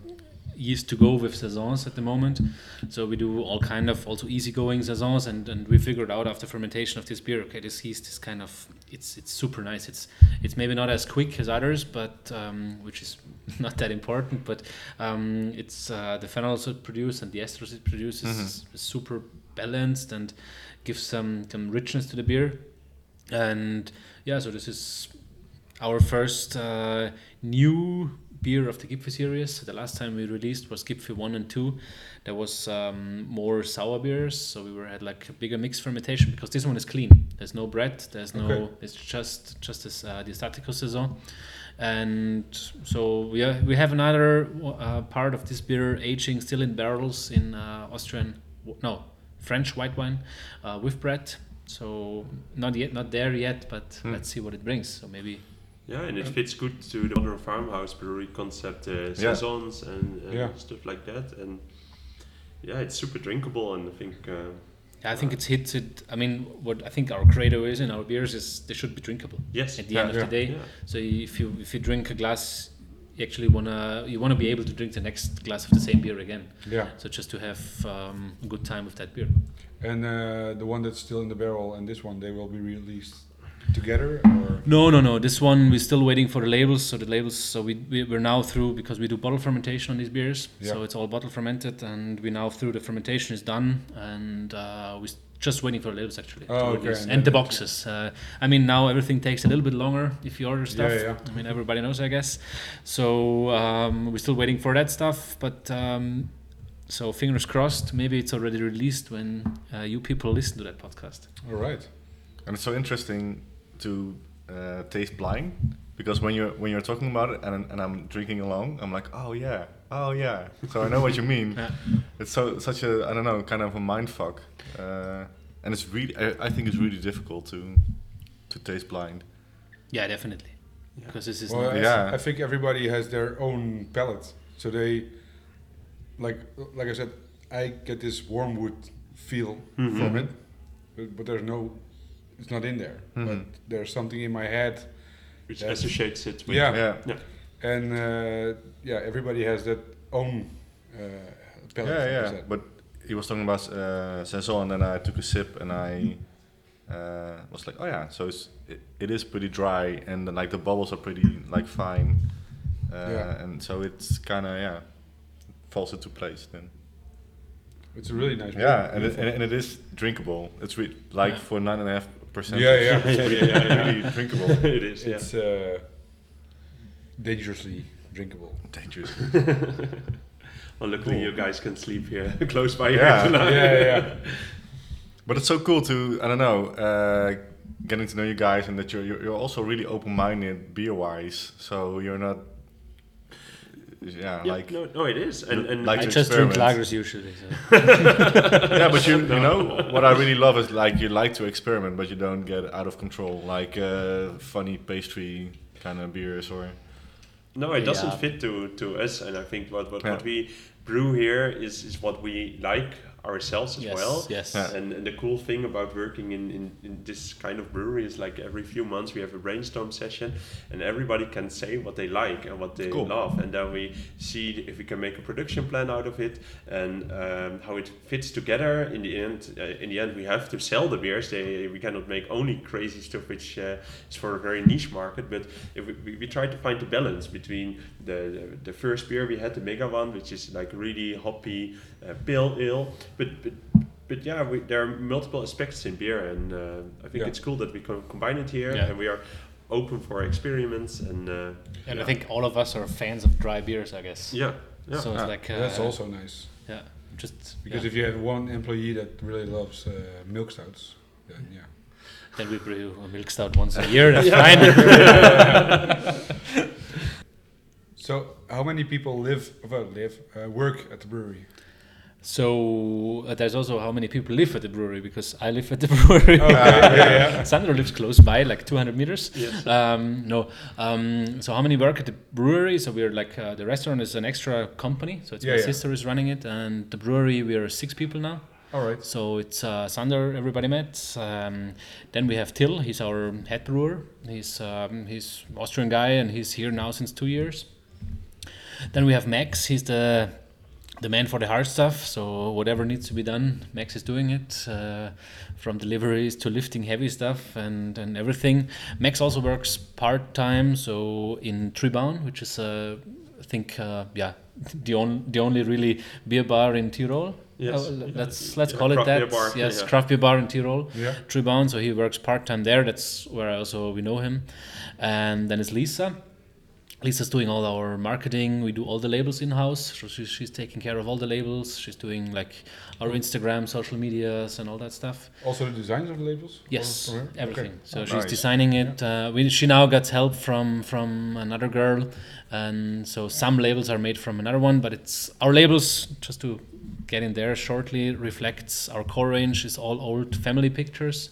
yeast to go with saisons at the moment. So we do all kind of also easygoing saisons, and, and we figured out after fermentation of this beer, okay, this yeast is kind of it's it's super nice. It's it's maybe not as quick as others, but um, which is not that important. But um, it's uh, the phenols it produces and the esters it produces mm-hmm. is super balanced and gives some some richness to the beer. And yeah, so this is our first uh, new beer of the Gipfel series. The last time we released was Gipfel one and two. There was um, more sour beers, so we were had like a bigger mixed fermentation because this one is clean. There's no bread, there's no, okay. It's just just this uh, the Statico Saison. And so we are, we have another uh, part of this beer aging still in barrels in uh, Austrian, no, French white wine uh, with bread. So not yet, not there yet, but hmm. let's see what it brings. So maybe. Yeah, and it fits good to the other farmhouse brewery concept, uh, saisons yeah. and, and yeah. stuff like that. And yeah, it's super drinkable, and I think. Uh, yeah, I think uh, it's hits it. I mean, what I think our credo is in our beers is they should be drinkable. Yes. At the yeah, end yeah. of the day, yeah. so if you if you drink a glass, you actually wanna you wanna be able to drink the next glass of the same beer again. Yeah. So just to have um, a good time with that beer. And uh, the one that's still in the barrel and this one, they will be released together? Or? No, no, no. This one, we're still waiting for the labels. So the labels, so we, we, we're now through, because we do bottle fermentation on these beers. Yeah. So it's all bottle fermented, and we're now through. The fermentation is done, and uh, we're just waiting for the labels, actually. Oh, okay. And, and the boxes. Yeah. Uh, I mean, now everything takes a little bit longer if you order stuff. Yeah, yeah. I mean, everybody knows, I guess. So um, we're still waiting for that stuff, but... Um, So fingers crossed, maybe it's already released when uh, you people listen to that podcast. All right. And it's so interesting to uh, taste blind, because when you're when you're talking about it and and I'm drinking along, I'm like, oh yeah, oh yeah. So I know what you mean. Yeah. It's so such a, I don't know, kind of a mind fuck. Uh, and it's really, I, I think it's really difficult to to taste blind. Yeah, definitely. Yeah. Because this is well, not yeah. I think everybody has their own palate, so they. Like like I said, I get this wormwood feel mm-hmm. from it, but, but there's no, it's not in there. Mm-hmm. But there's something in my head which associates it with yeah. yeah. yeah. And uh, yeah, everybody has that own uh, palate. Yeah, yeah. But he was talking about uh, saison, and I took a sip, and I uh, was like, oh yeah, so it's, it, it is pretty dry, and like the bubbles are pretty like fine, uh, yeah. and so it's kind of yeah. falls into place then. It's a really nice beer. Yeah, and it, and, and it is drinkable. It's re- like yeah. for nine and a half percent. Yeah, yeah, it's really, yeah, yeah, yeah. really drinkable. It is. Yeah. It's uh, dangerously drinkable. Dangerously. Well, luckily cool. you guys can sleep here close by here yeah. tonight. Yeah, yeah. But it's so cool to I don't know uh, getting to know you guys, and that you're you're also really open-minded beer-wise. So you're not. Yeah, yeah, like no, no, it is, and, and like I just drink lagers usually. So. Yeah, but you, you know what I really love is like you like to experiment, but you don't get out of control, like uh, funny pastry kind of beers or. No, it doesn't yeah. fit to, to us, and I think what what, yeah. what we brew here is, is what we like ourselves as yes, well. Yes. Yeah. And, and the cool thing about working in, in, in this kind of brewery is like every few months we have a brainstorm session, and everybody can say what they like and what they cool. love, and then we see if we can make a production plan out of it, and um, how it fits together. In the end, uh, in the end, we have to sell the beers. They, we cannot make only crazy stuff, which uh, is for a very niche market. But if we, we, we try to find the balance between the, the the first beer we had, the Megavan, which is like really hoppy, uh, pale ale. But, but but yeah, we, there are multiple aspects in beer, and uh, I think yeah. it's cool that we can combine it here, yeah. and we are open for experiments. And uh, and yeah. I think all of us are fans of dry beers, I guess. Yeah, yeah. So it's ah, like uh, that's also nice. Yeah, just because yeah. if you have one employee that really loves uh, milk stouts, then yeah, then we brew a milk stout once a year. That's fine. So, how many people live, well, live, uh, work at the brewery? So uh, there's also how many people live at the brewery, because I live at the brewery. Oh, yeah, yeah, yeah. Sander lives close by, like two hundred meters. Yes. Um, no. Um, so how many work at the brewery? So we're like uh, the restaurant is an extra company. So it's yeah, my yeah. sister is running it, and the brewery we are six people now. All right. So it's uh, Sander, everybody met. Um, then we have Till. He's our head brewer. He's um, he's Austrian guy, and he's here now since two years. Then we have Max. He's the the man for the hard stuff. So whatever needs to be done, Max is doing it. Uh, from deliveries to lifting heavy stuff and and everything. Max also works part time. So in Tribaun, which is a uh, I think uh, yeah the only the only really beer bar in Tirol. Yes. Uh, let's let's yeah, call it that. Bar. Yes, yeah. Craft beer bar in Tirol. Yeah. Tribaun, so he works part time there. That's where also we know him. And then it's Lisa. Lisa's doing all our marketing. We do all the labels in house. So she, she's taking care of all the labels. She's doing like our Instagram, social medias, and all that stuff. Also the designs of the labels. Yes, or, or everything. Okay. So oh, she's nice. designing it. Yeah. Uh, we she now gets help from from another girl, and so some labels are made from another one. But it's our labels just to. Get in there shortly reflects our core range is all old family pictures,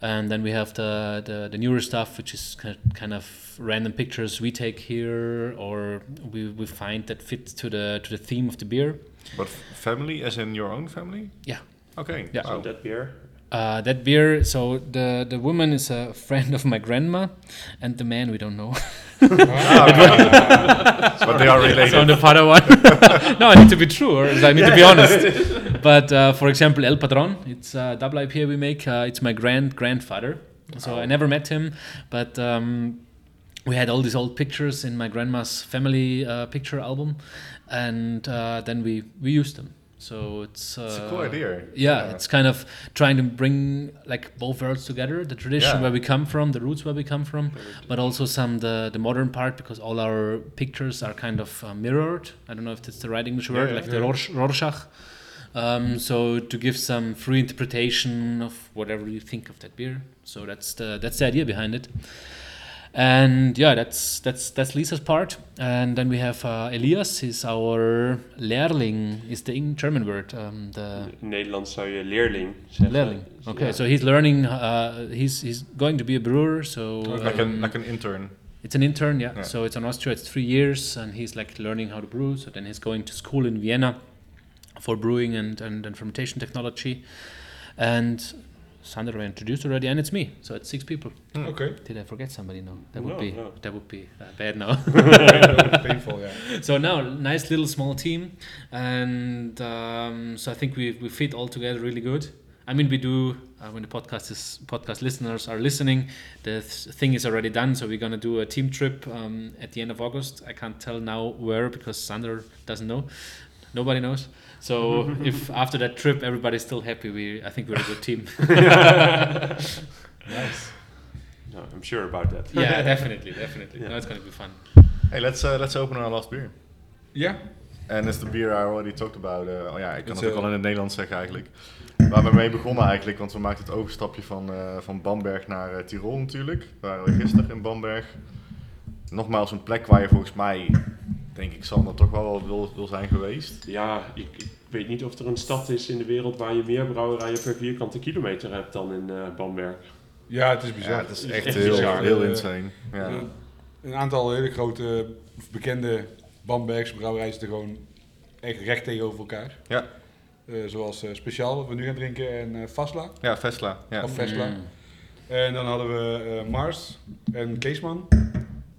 and then we have the the, the newer stuff, which is kind of random pictures we take here or we, we find that fits to the to the theme of the beer. But family as in your own family? Yeah. Okay. Yeah. So that beer. Uh, that beer, so the, the woman is a friend of my grandma, and the man we don't know. But they are related. So on the Padawan. No, I need to be true, or I need yeah, to be honest. But uh, for example, El Patron, it's a double I P A we make. Uh, it's my grand-grandfather. So oh. I never met him, but um, we had all these old pictures in my grandma's family uh, picture album, and uh, then we, we used them. So it's, uh, it's a cool idea. Yeah, yeah, it's kind of trying to bring like both worlds together, the tradition yeah. where we come from, the roots where we come from, but also some the, the modern part, because all our pictures are kind of uh, mirrored. I don't know if that's the right English word, yeah, like yeah. the Rorsch- Rorschach. Um, so to give some free interpretation of whatever you think of that beer. So that's the that's the idea behind it. And yeah, that's that's that's Lisa's part. And then we have uh, Elias, he's our leerling, is the German word. Um, the in Nederlands zou je leerling zeggen. Leerling, okay. Yeah. So he's learning, uh, he's he's going to be a brewer. So like, um, an, like an intern. It's an intern, yeah. yeah. So it's in Austria, it's three years, and he's like learning how to brew. So then he's going to school in Vienna for brewing and, and, and fermentation technology. And... Sander introduced already, and it's me, so it's six people. Mm. Okay. Did I forget somebody? No, that would no, be no. that would be uh, bad now. Painful, yeah. So now, nice little small team, and um, so I think we we fit all together really good. I mean, we do uh, when the podcast is podcast listeners are listening. The th- thing is already done, so we're gonna do a team trip um, at the end of August. I can't tell now where because Sander doesn't know. Nobody knows. So if after that trip everybody's still happy, we I think we're a good team. Nice. No, I'm sure about that. Yeah, definitely, definitely. Yeah. No, it's going to be fun. Hey, let's uh, let's open our last beer. Yeah. And it's the beer I already talked about. Uh, oh ja, ik kan het ook al in het Nederlands zeggen eigenlijk. Waar we mee begonnen eigenlijk, want we maakten het overstapje van, uh, van Bamberg naar uh, Tirol natuurlijk. Daar waren we gisteren in Bamberg. Nogmaals een plek waar je volgens mij... denk ik, Sander, toch wel wat wil, wil zijn geweest. Ja, ik, ik weet niet of er een stad is in de wereld waar je meer brouwerijen per vierkante kilometer hebt dan in uh, Bamberg. Ja, het is bizar. Ja, het is echt, echt heel, bizar. heel insane. Ja. Een, een aantal hele grote, bekende Bambergse brouwerijen zitten gewoon echt recht tegenover elkaar. Ja. Uh, zoals uh, Speciaal, wat we nu gaan drinken, en uh, Fässla. Ja, Fässla. Ja. Of Fässla. Mm. En dan hadden we uh, Mahrs en Keesman,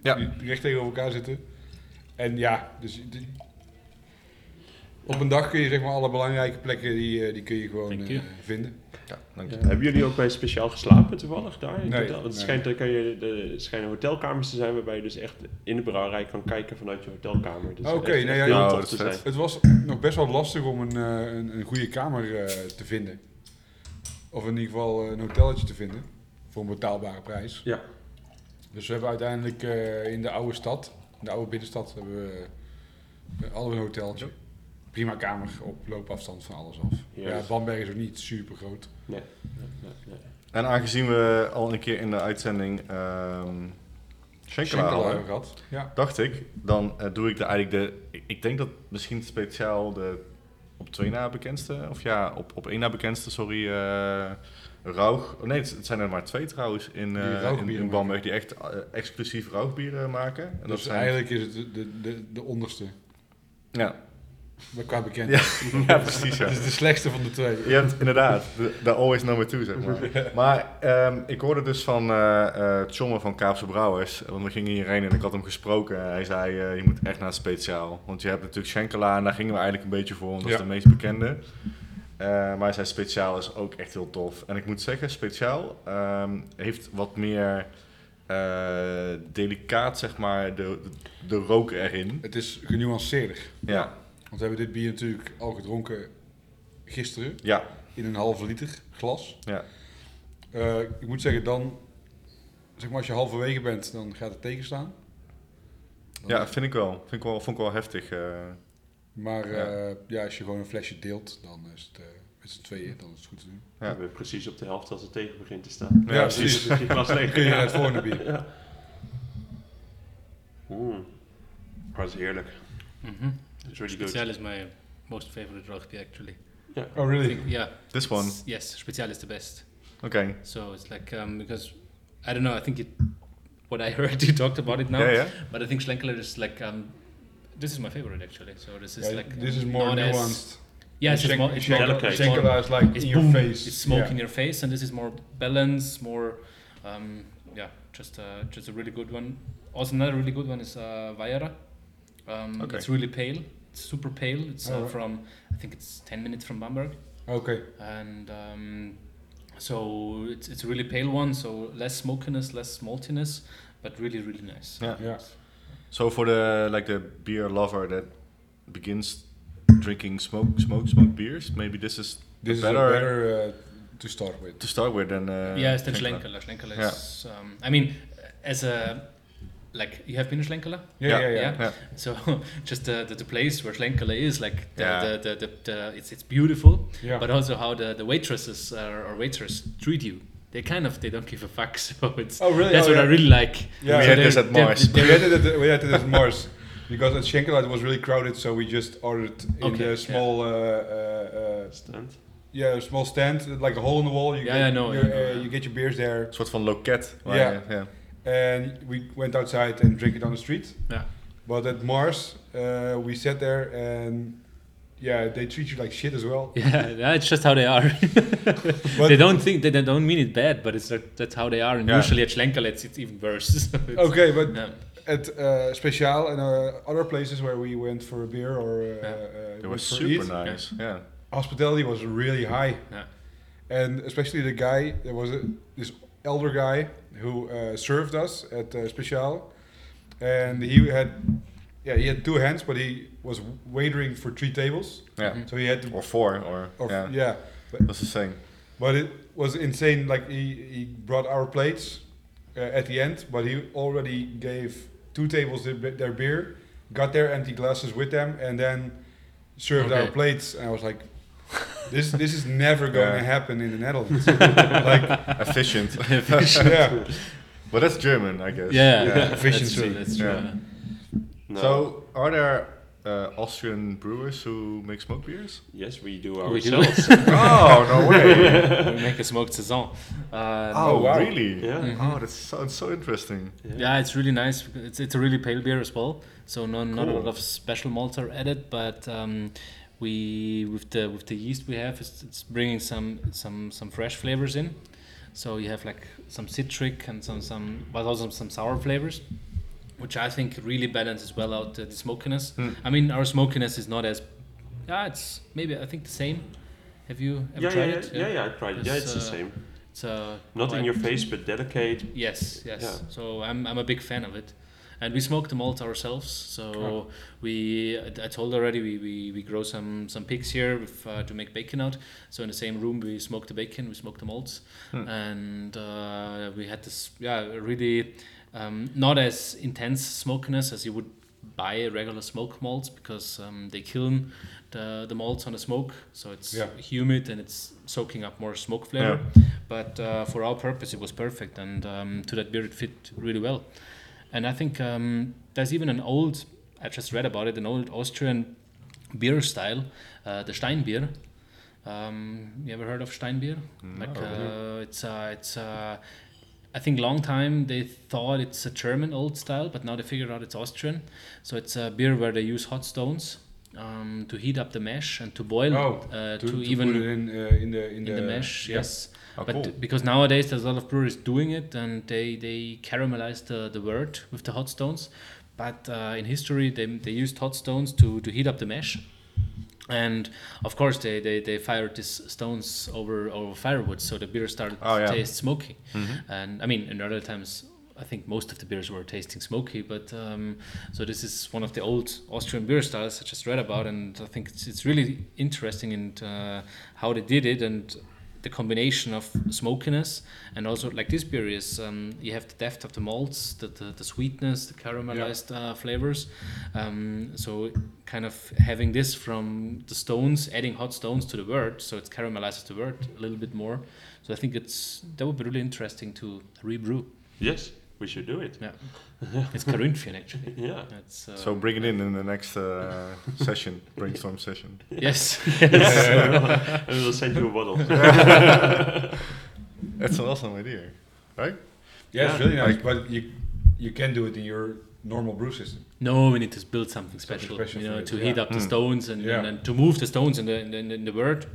ja. die recht tegenover elkaar zitten. En ja, dus die, op een dag kun je zeg maar alle belangrijke plekken, die, die kun je gewoon uh, vinden. Ja, dank je. Uh, hebben jullie ook bij Speciaal geslapen toevallig daar? Nee, het nee. schijnt, er kan je, de, schijnen hotelkamers te zijn waarbij je dus echt in de brouwerij kan kijken vanuit je hotelkamer. Dus Oké, okay, nou ja, ja oh, het, het was nog best wel lastig om een, een, een goede kamer uh, te vinden. Of in ieder geval een hotelletje te vinden, voor een betaalbare prijs. Ja. Dus we hebben uiteindelijk uh, in de oude stad... In de oude binnenstad hebben we uh, alle een hoteltje. Ja. Prima kamer, op loopafstand van alles af. Yes. Ja, Bamberg is ook niet super groot. Nee. Nee, nee, nee. En aangezien we al een keer in de uitzending um, Schlenkerla hebben gehad, ja. dacht ik, dan uh, doe ik de, eigenlijk de... Ik denk dat misschien Speciaal de op twee na bekendste, of ja, op, op één na bekendste, sorry... Uh, Rauch, oh nee, het zijn er maar twee trouwens in, uh, in, in Bamberg die echt uh, exclusief rauchbieren maken. En dus dat zijn eigenlijk is het de, de, de onderste. Ja. qua bekend. Ja, ja, precies. Ja. Het is de slechtste van de twee. Je hebt inderdaad, de, de always number two, zeg maar. Maar um, ik hoorde dus van uh, uh, Tjomme van Kaapse Brouwers, want we gingen hierheen en ik had hem gesproken. Hij zei, uh, je moet echt naar het speciaal. Want je hebt natuurlijk Schlenkerla en daar gingen we eigenlijk een beetje voor, want dat is ja. de meest bekende. Uh, maar hij zei, speciaal is ook echt heel tof. En ik moet zeggen, speciaal um, heeft wat meer... Uh, delicaat, zeg maar, de, de, de rook erin. Het is genuanceerder. Ja. Want we hebben dit bier natuurlijk al gedronken gisteren. Ja. In een halve liter glas. Ja. Uh, ik moet zeggen, dan... Zeg maar, als je halverwege bent, dan gaat het tegenstaan. Dan ja, vind ik wel. Vind ik wel, vond ik wel heftig. Uh, maar ja. Uh, ja, als je gewoon een flesje deelt, dan is het... Uh, met z'n tweeën, dan is het goed te doen. Ja. We precies op de helft als het tegen begint te staan. Ja, ja precies. Dus je glas leeg. Kun je naar het volgende bier. Ja. Mm. Dat is heerlijk. Mm-hmm. It's really good. Speciaal is my most favorite roast beer, actually. Yeah. Oh, really? Think, yeah. This one? It's, yes, Special is the best. Okay. So it's like, um, because, I don't know, I think it, what I heard, you talked about it now. Yeah, yeah. But I think Schlenkerla is like, um, this is my favorite, actually. So this is yeah, like... This is more nuanced. Yeah, it's more it's Schlenkerla is like it's in your boom, face. It's smoke yeah. in your face, and this is more balanced, more um, yeah, just uh, just a really good one. Also, another really good one is uh, Vajara. Um okay. It's really pale. It's super pale. It's uh, right. from I think it's ten minutes from Bamberg. Okay. And um, so it's it's a really pale one. So less smokiness, less maltiness, but really really nice. Yeah. yeah. So for the like the beer lover that begins. Drinking smoke, smoke, smoke beers. Maybe this is this better, is better uh, to start with. To start with, than uh, yeah, it's the Schlenkerla. Schlenkerla is. Yeah. Um, I mean, as a like you have been to Schlenkerla. Yeah, yeah, yeah. yeah. yeah. yeah. So just the, the the place where Schlenkerla is, like the, yeah. the, the, the, the, the it's it's beautiful. Yeah. But also how the the waitresses are, or waiters treat you. They kind of, they don't give a fuck. So it's. Oh really? That's oh, what yeah. I really like. Yeah. We so had this at Mahrs. We had it. We had it at Mahrs. Because at Schlenkerla it was really crowded, so we just ordered in okay, a small yeah. uh, uh, stand. Yeah, a small stand, like a hole in the wall. You yeah, get yeah, no, your, yeah, uh, yeah. you get your beers there. Sort van loket. Right? Yeah. yeah, and we went outside and drank it on the street. Yeah. But at Mahrs, uh, we sat there and yeah, they treat you like shit as well. Yeah, that's just how they are. They don't think they don't mean it bad, but it's like, that's how they are. And yeah. usually at Schlenkerla it's, it's even worse. it's, okay, but. Yeah. At uh, Speciaal and uh, other places where we went for a beer or uh, yeah. uh, it was super eat. nice. Yeah, hospitality was really high, yeah. and especially the guy. There was a, this elder guy who uh, served us at uh, Speciaal, and he had, yeah, he had two hands, but he was waitering for three tables. Yeah, mm-hmm. so he had to or four or, or yeah, yeah. But, that's the thing. But it was insane. Like he, he brought our plates uh, at the end, but he already gave. Two tables did their beer, got their empty glasses with them, and then served okay. our plates. And I was like, "This, this is never going yeah. to happen in the Netherlands." like efficient, efficient. yeah. But that's German, I guess. Yeah, yeah. yeah. efficiency. That's true. That's true. Yeah. No. So, are there uh, Austrian brewers who make smoked beers? Yes, we do ourselves. oh no way! we make a smoked saison. Uh, oh no, wow. really? Yeah. Mm-hmm. Oh, that sounds so interesting. Yeah. yeah, it's really nice. It's it's a really pale beer as well, so no, cool. not a lot of special malts are added. But um, we with the with the yeast we have, it's, it's bringing some some some fresh flavors in. So you have like some citric and some some, but also some sour flavors, which I think really balances well out the, the smokiness. Mm. I mean, our smokiness is not as yeah, it's maybe I think the same. Have you ever yeah, tried yeah, it? Yeah, yeah, yeah, I tried. Yeah, it's uh, the same. Uh, not in your face, but delicate. Yes, yes. Yeah. So I'm I'm a big fan of it, and we smoke the malt ourselves. So oh. we I told already we, we, we grow some some pigs here with, uh, to make bacon out. So in the same room we smoke the bacon, we smoke the malts, hmm. and uh, we had this yeah really um, not as intense smokiness as you would buy regular smoke malts because um, they kiln the the malts on the smoke, so it's yeah. humid and it's soaking up more smoke flavor. Yeah. But uh, for our purpose, it was perfect, and um, to that beer it fit really well. And I think um, there's even an old, I just read about it, an old Austrian beer style, uh, the Steinbier. Um, you ever heard of Steinbier? No. Like uh, it's uh, it's. Uh, I think long time they thought it's a German old style, but now they figured out it's Austrian. So it's a beer where they use hot stones um, to heat up the mash and to boil oh, uh, to, to, to even put it in, uh, in the in, in the, the mash. Yeah. Yes, oh, but cool. th- because nowadays there's a lot of breweries doing it, and they they caramelize the, the wort with the hot stones. But uh, in history, they they used hot stones to, to heat up the mash. And of course, they, they, they fired these stones over, over firewood, so the beer started oh, yeah. to taste smoky. Mm-hmm. And I mean, in other times, I think most of the beers were tasting smoky, but um, so this is one of the old Austrian beer styles I just read about, and I think it's, it's really interesting in uh, how they did it, and the combination of smokiness and also like this beer is um, you have the depth of the malts, the the, the sweetness, the caramelized yeah. uh, flavors. Um, so kind of having this from the stones, adding hot stones to the wort, so it caramelizes the wort a little bit more. So I think it's that would be really interesting to rebrew. Yes, we should do it. Yeah, it's Carinthian actually. Yeah. It's, uh, so bring it in in the next uh, session, brainstorm session. Yes. yes. yes. And we'll send you a bottle. That's an awesome idea, right? Yeah, yeah. It's really nice. Like, but you you can do it in your normal brew system. No, we need to build something special, something special you know, to yeah. heat up mm. the stones and, yeah. and, and to move the stones in the in the, in the wort.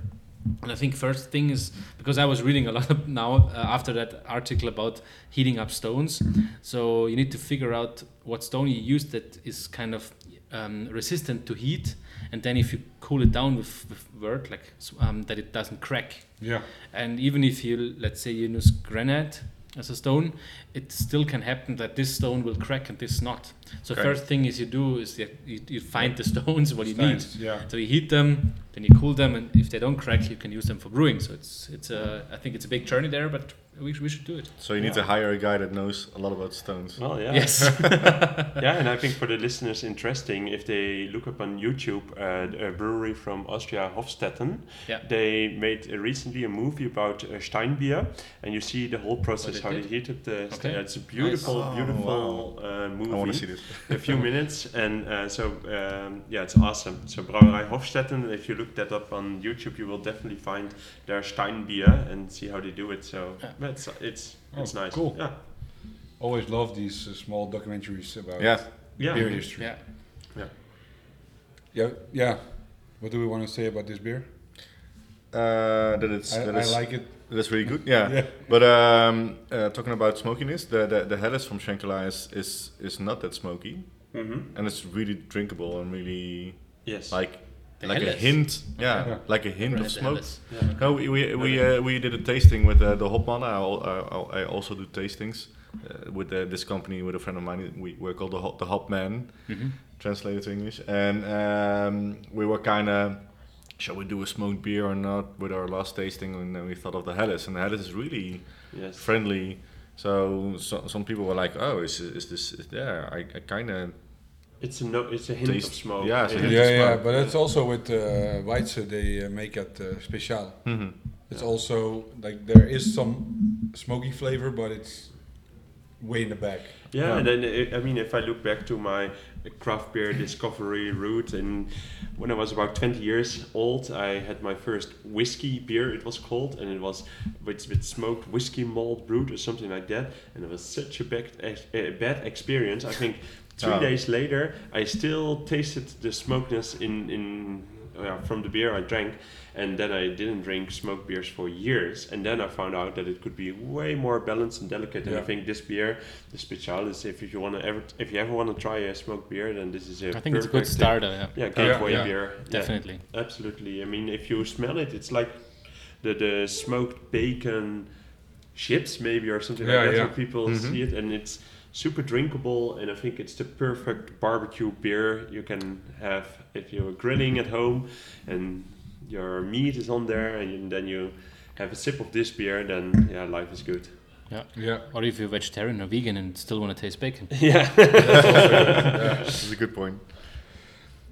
And I think first thing is, because I was reading a lot of now uh, after that article about heating up stones, so you need to figure out what stone you use that is kind of um, resistant to heat, and then if you cool it down with, with wort, like um, that it doesn't crack. Yeah. And even if you, let's say you use granite as a stone, it still can happen that this stone will crack and this not. So okay. first thing is you do is you, you find the stones what you Steins, need. Yeah. So you heat them, then you cool them, and if they don't crack, you can use them for brewing. So it's it's a I think it's a big journey there, but we we should do it. So you yeah. need to hire a guy that knows a lot about stones. Well, yeah. Yes. yeah, and I think for the listeners interesting, if they look up on YouTube uh, a brewery from Austria, Hofstetten, yeah. they made uh, recently a movie about uh, Steinbier, and you see the whole process how did. they heat up the. Okay. St- it's a beautiful, nice. oh, beautiful wow. uh, movie. I want to see this. a few minutes, and uh, so um, yeah, it's awesome. So Brauerei Hofstetten, if you look that up on YouTube, you will definitely find their Steinbier and see how they do it. So yeah. it's it's it's oh, nice. Cool. Yeah. Always love these uh, small documentaries about yeah. beer yeah. history. Yeah. yeah. Yeah. Yeah. What do we want to say about this beer? Uh, that it's. I, that I it's like it. That's really good, yeah. yeah. But um, uh, talking about smokiness, the the, the Helles from Schlenkerla is, is is not that smoky, mm-hmm. and it's really drinkable and really yes, like the like Helles. a hint, yeah, yeah, like a hint right. of smoke. Yeah. No, we we we, uh, we did a tasting with uh, the Hopman. I, I I also do tastings uh, with the, this company with a friend of mine. We were called the Hop, the Hopman, mm-hmm. translated to English, and um, we were kind of. Shall we do a smoked beer or not? With our last tasting, and then we thought of the Helles, and the Helles is really yes. friendly. So, so some people were like, "Oh, is is this? Is, yeah, I, I kind of." It's a no, it's a hint taste, of smoke. Yeah, it's yeah, a hint yeah, of smoke. yeah. But it's also with uh, Weizen they uh, make at uh, Special. Mm-hmm. It's yeah. also like there is some smoky flavor, but it's way in the back. Yeah, yeah. and then I mean, if I look back to my. A craft beer discovery route, and when I was about twenty years old, I had my first whiskey beer. It was called, and it was with, with smoked whiskey malt brewed or something like that. And it was such a bad, a bad experience. I think three oh. days later, I still tasted the smokiness in in uh, from the beer I drank, and then I didn't drink smoked beers for years. And then I found out that it could be way more balanced and delicate. Yeah. And I think this beer, the Special, is if you want to ever, if you ever want to try a smoked beer, then this is a. I think it's a good starter. Yeah, yeah gateway yeah. beer. Definitely. Yeah, absolutely. I mean, if you smell it, it's like the the smoked bacon chips, maybe or something yeah, like that. Yeah. So people mm-hmm. see it, and it's super drinkable, and I think it's the perfect barbecue beer you can have if you're grilling at home, and. Your meat is on there, and then you have a sip of this beer, then yeah, life is good. Yeah, yeah. Or if you're vegetarian or vegan and still want to taste bacon. Yeah, that's a good point.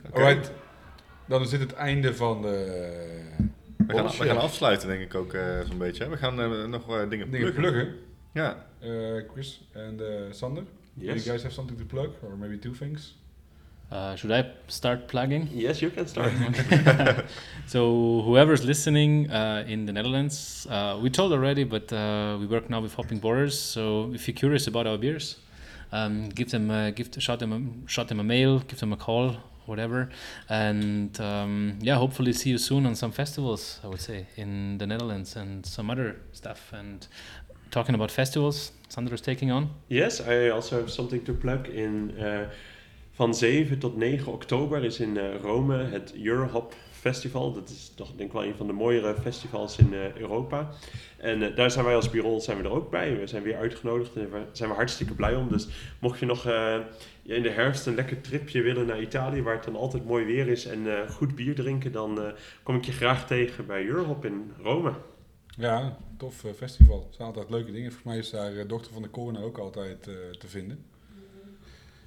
Okay. Alright, dan is dit het einde van de. We gaan, we gaan afsluiten, denk ik ook uh, zo'n beetje. We gaan uh, nog uh, dingen, dingen pluggen. Ja. Yeah. Uh, Chris and uh, Sander, yes. do you guys have something to plug, or maybe two things? Uh, should I start plugging? Yes, you can start. So whoever's listening uh, in the Netherlands, uh, we told already, but uh, we work now with Hopping Borders. So if you're curious about our beers, um, give them, a, give, shot them, a, shot them a mail, give them a call. whatever. And um, yeah, hopefully see you soon on some festivals, I would say, in the Netherlands and some other stuff. And talking about festivals, Sander is taking on. Yes, I also have something to plug in. Uh, van zeven tot negen oktober is in uh, Rome het Eurohop Festival. Dat is toch denk ik wel een van de mooiere festivals in uh, Europa. En uh, daar zijn wij als Bierol zijn we er ook bij. We zijn weer uitgenodigd en daar zijn we hartstikke blij om. Dus mocht je nog uh, in de herfst een lekker tripje willen naar Italië, waar het dan altijd mooi weer is en uh, goed bier drinken, dan uh, kom ik je graag tegen bij Eurohop in Rome. Ja, tof uh, festival. Het zijn altijd leuke dingen. Volgens mij is daar uh, Dochter van de Corona ook altijd uh, te vinden.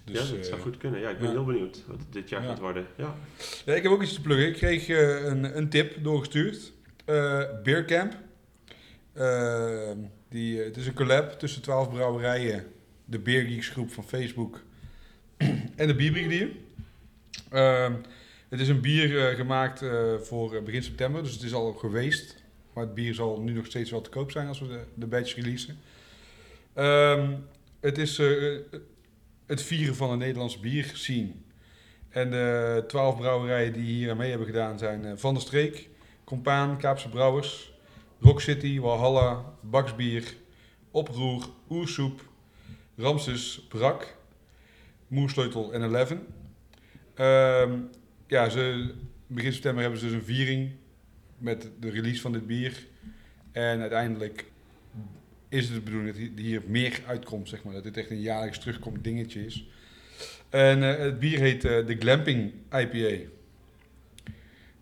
Dus, ja, dat zou goed kunnen. Ja, ik ben ja. heel benieuwd wat het dit jaar ja. gaat worden. Ja. Ja, ik heb ook iets te pluggen. Ik kreeg uh, een, een tip doorgestuurd. Uh, Beercamp. Uh, die, het is een collab tussen twaalf brouwerijen, de Beergeeksgroep van Facebook en de Bierbrigadier. Uh, het is een bier uh, gemaakt uh, voor begin september, dus het is al geweest. Maar het bier zal nu nog steeds wel te koop zijn als we de, de badge releasen. Um, het is... Uh, het vieren van een Nederlandse bierscene. En de twaalf brouwerijen die hier aan mee hebben gedaan zijn Van der Streek, Compaan, Kaapse Brouwers, Rock City, Walhalla, Baksbier, Oproer, Oersoep, Ramses, Brak, Moersleutel en Eleven. Um, ja, ze, begin september hebben ze dus een viering met de release van dit bier. En uiteindelijk is het de bedoeling dat hier meer uitkomt, zeg maar. Dat dit echt een jaarlijks terugkomt dingetje is. En uh, het bier heet uh, de Glamping I P A.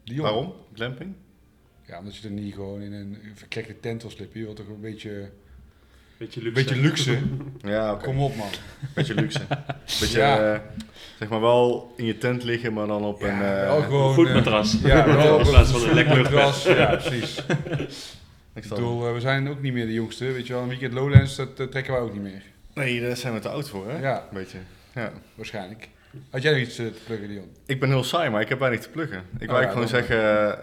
Dion. Waarom? Glamping? Ja, omdat je er niet gewoon in een verkrekte tent wil slippen. Je wilt toch een beetje... Beetje luxe. Beetje luxe. Ja, okay. Kom op, man. Beetje luxe. Beetje, ja. uh, zeg maar wel in je tent liggen, maar dan op ja, een... Uh, gewoon, een voetmatras. Uh, ja, wel in plaats van een lekker luchtmatras. Ja, precies. Ik bedoel, we zijn ook niet meer de jongste, weet je wel, een weekend Lowlands, dat uh, trekken wij ook niet meer. Nee, daar zijn we te oud voor, hè? Ja. Een beetje. Ja. Waarschijnlijk. Had jij nog iets uh, te pluggen, Dion? Ik ben heel saai, maar ik heb weinig te pluggen. Ik oh, wil ja, gewoon zeggen, uh,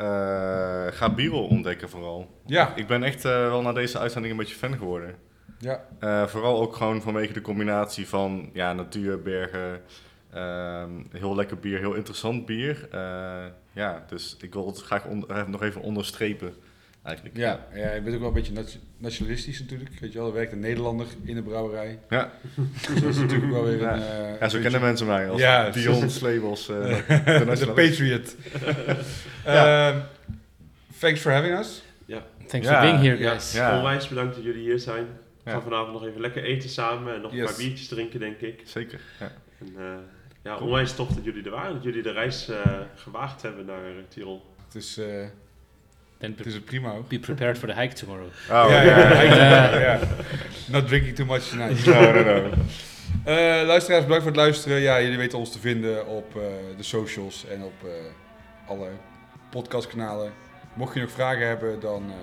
ga Bierol ontdekken vooral. Ja. Ik ben echt uh, wel na deze uitzending een beetje fan geworden. Ja. Uh, vooral ook gewoon vanwege de combinatie van ja, natuur, bergen, uh, heel lekker bier, heel interessant bier. Uh, ja, dus ik wil het graag onder, nog even onderstrepen. Ja, ja, je bent ook wel een beetje nat- nationalistisch natuurlijk. Weet je wel, er werkt een Nederlander in de brouwerij. Ja. Dus dat is natuurlijk wel weer ja. een... Uh, ja, zo kennen mensen mij als ja, Leon Slabels. Uh, de Patriot. ja. uh, thanks for having us. Ja. Thanks ja. for being here, guys. Ja. Ja. Onwijs bedankt dat jullie hier zijn. We gaan ja. vanavond nog even lekker eten samen en nog yes. een paar biertjes drinken, denk ik. Zeker, ja. En, uh, ja, onwijs tof dat jullie er waren. Dat jullie de reis uh, gewaagd hebben naar Tirol. Het is... Uh, Then pre- is prima, hoor. Be prepared for the hike tomorrow. Oh, ja, ja, ja, ja, ja. Not drinking too much tonight. No, no, no. Uh, luisteraars, bedankt voor het luisteren. Ja, jullie weten ons te vinden op uh, de socials en op uh, alle podcastkanalen. Mocht je nog vragen hebben dan, uh,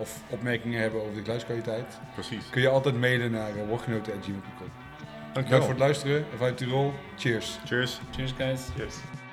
of opmerkingen hebben over de geluidskwaliteit, precies, kun je altijd mailen naar uh, woordgenoten at gmail dot com. Dank Bedankt voor het luisteren. Vanuit Tirol. Cheers. Cheers. Cheers, guys. Cheers.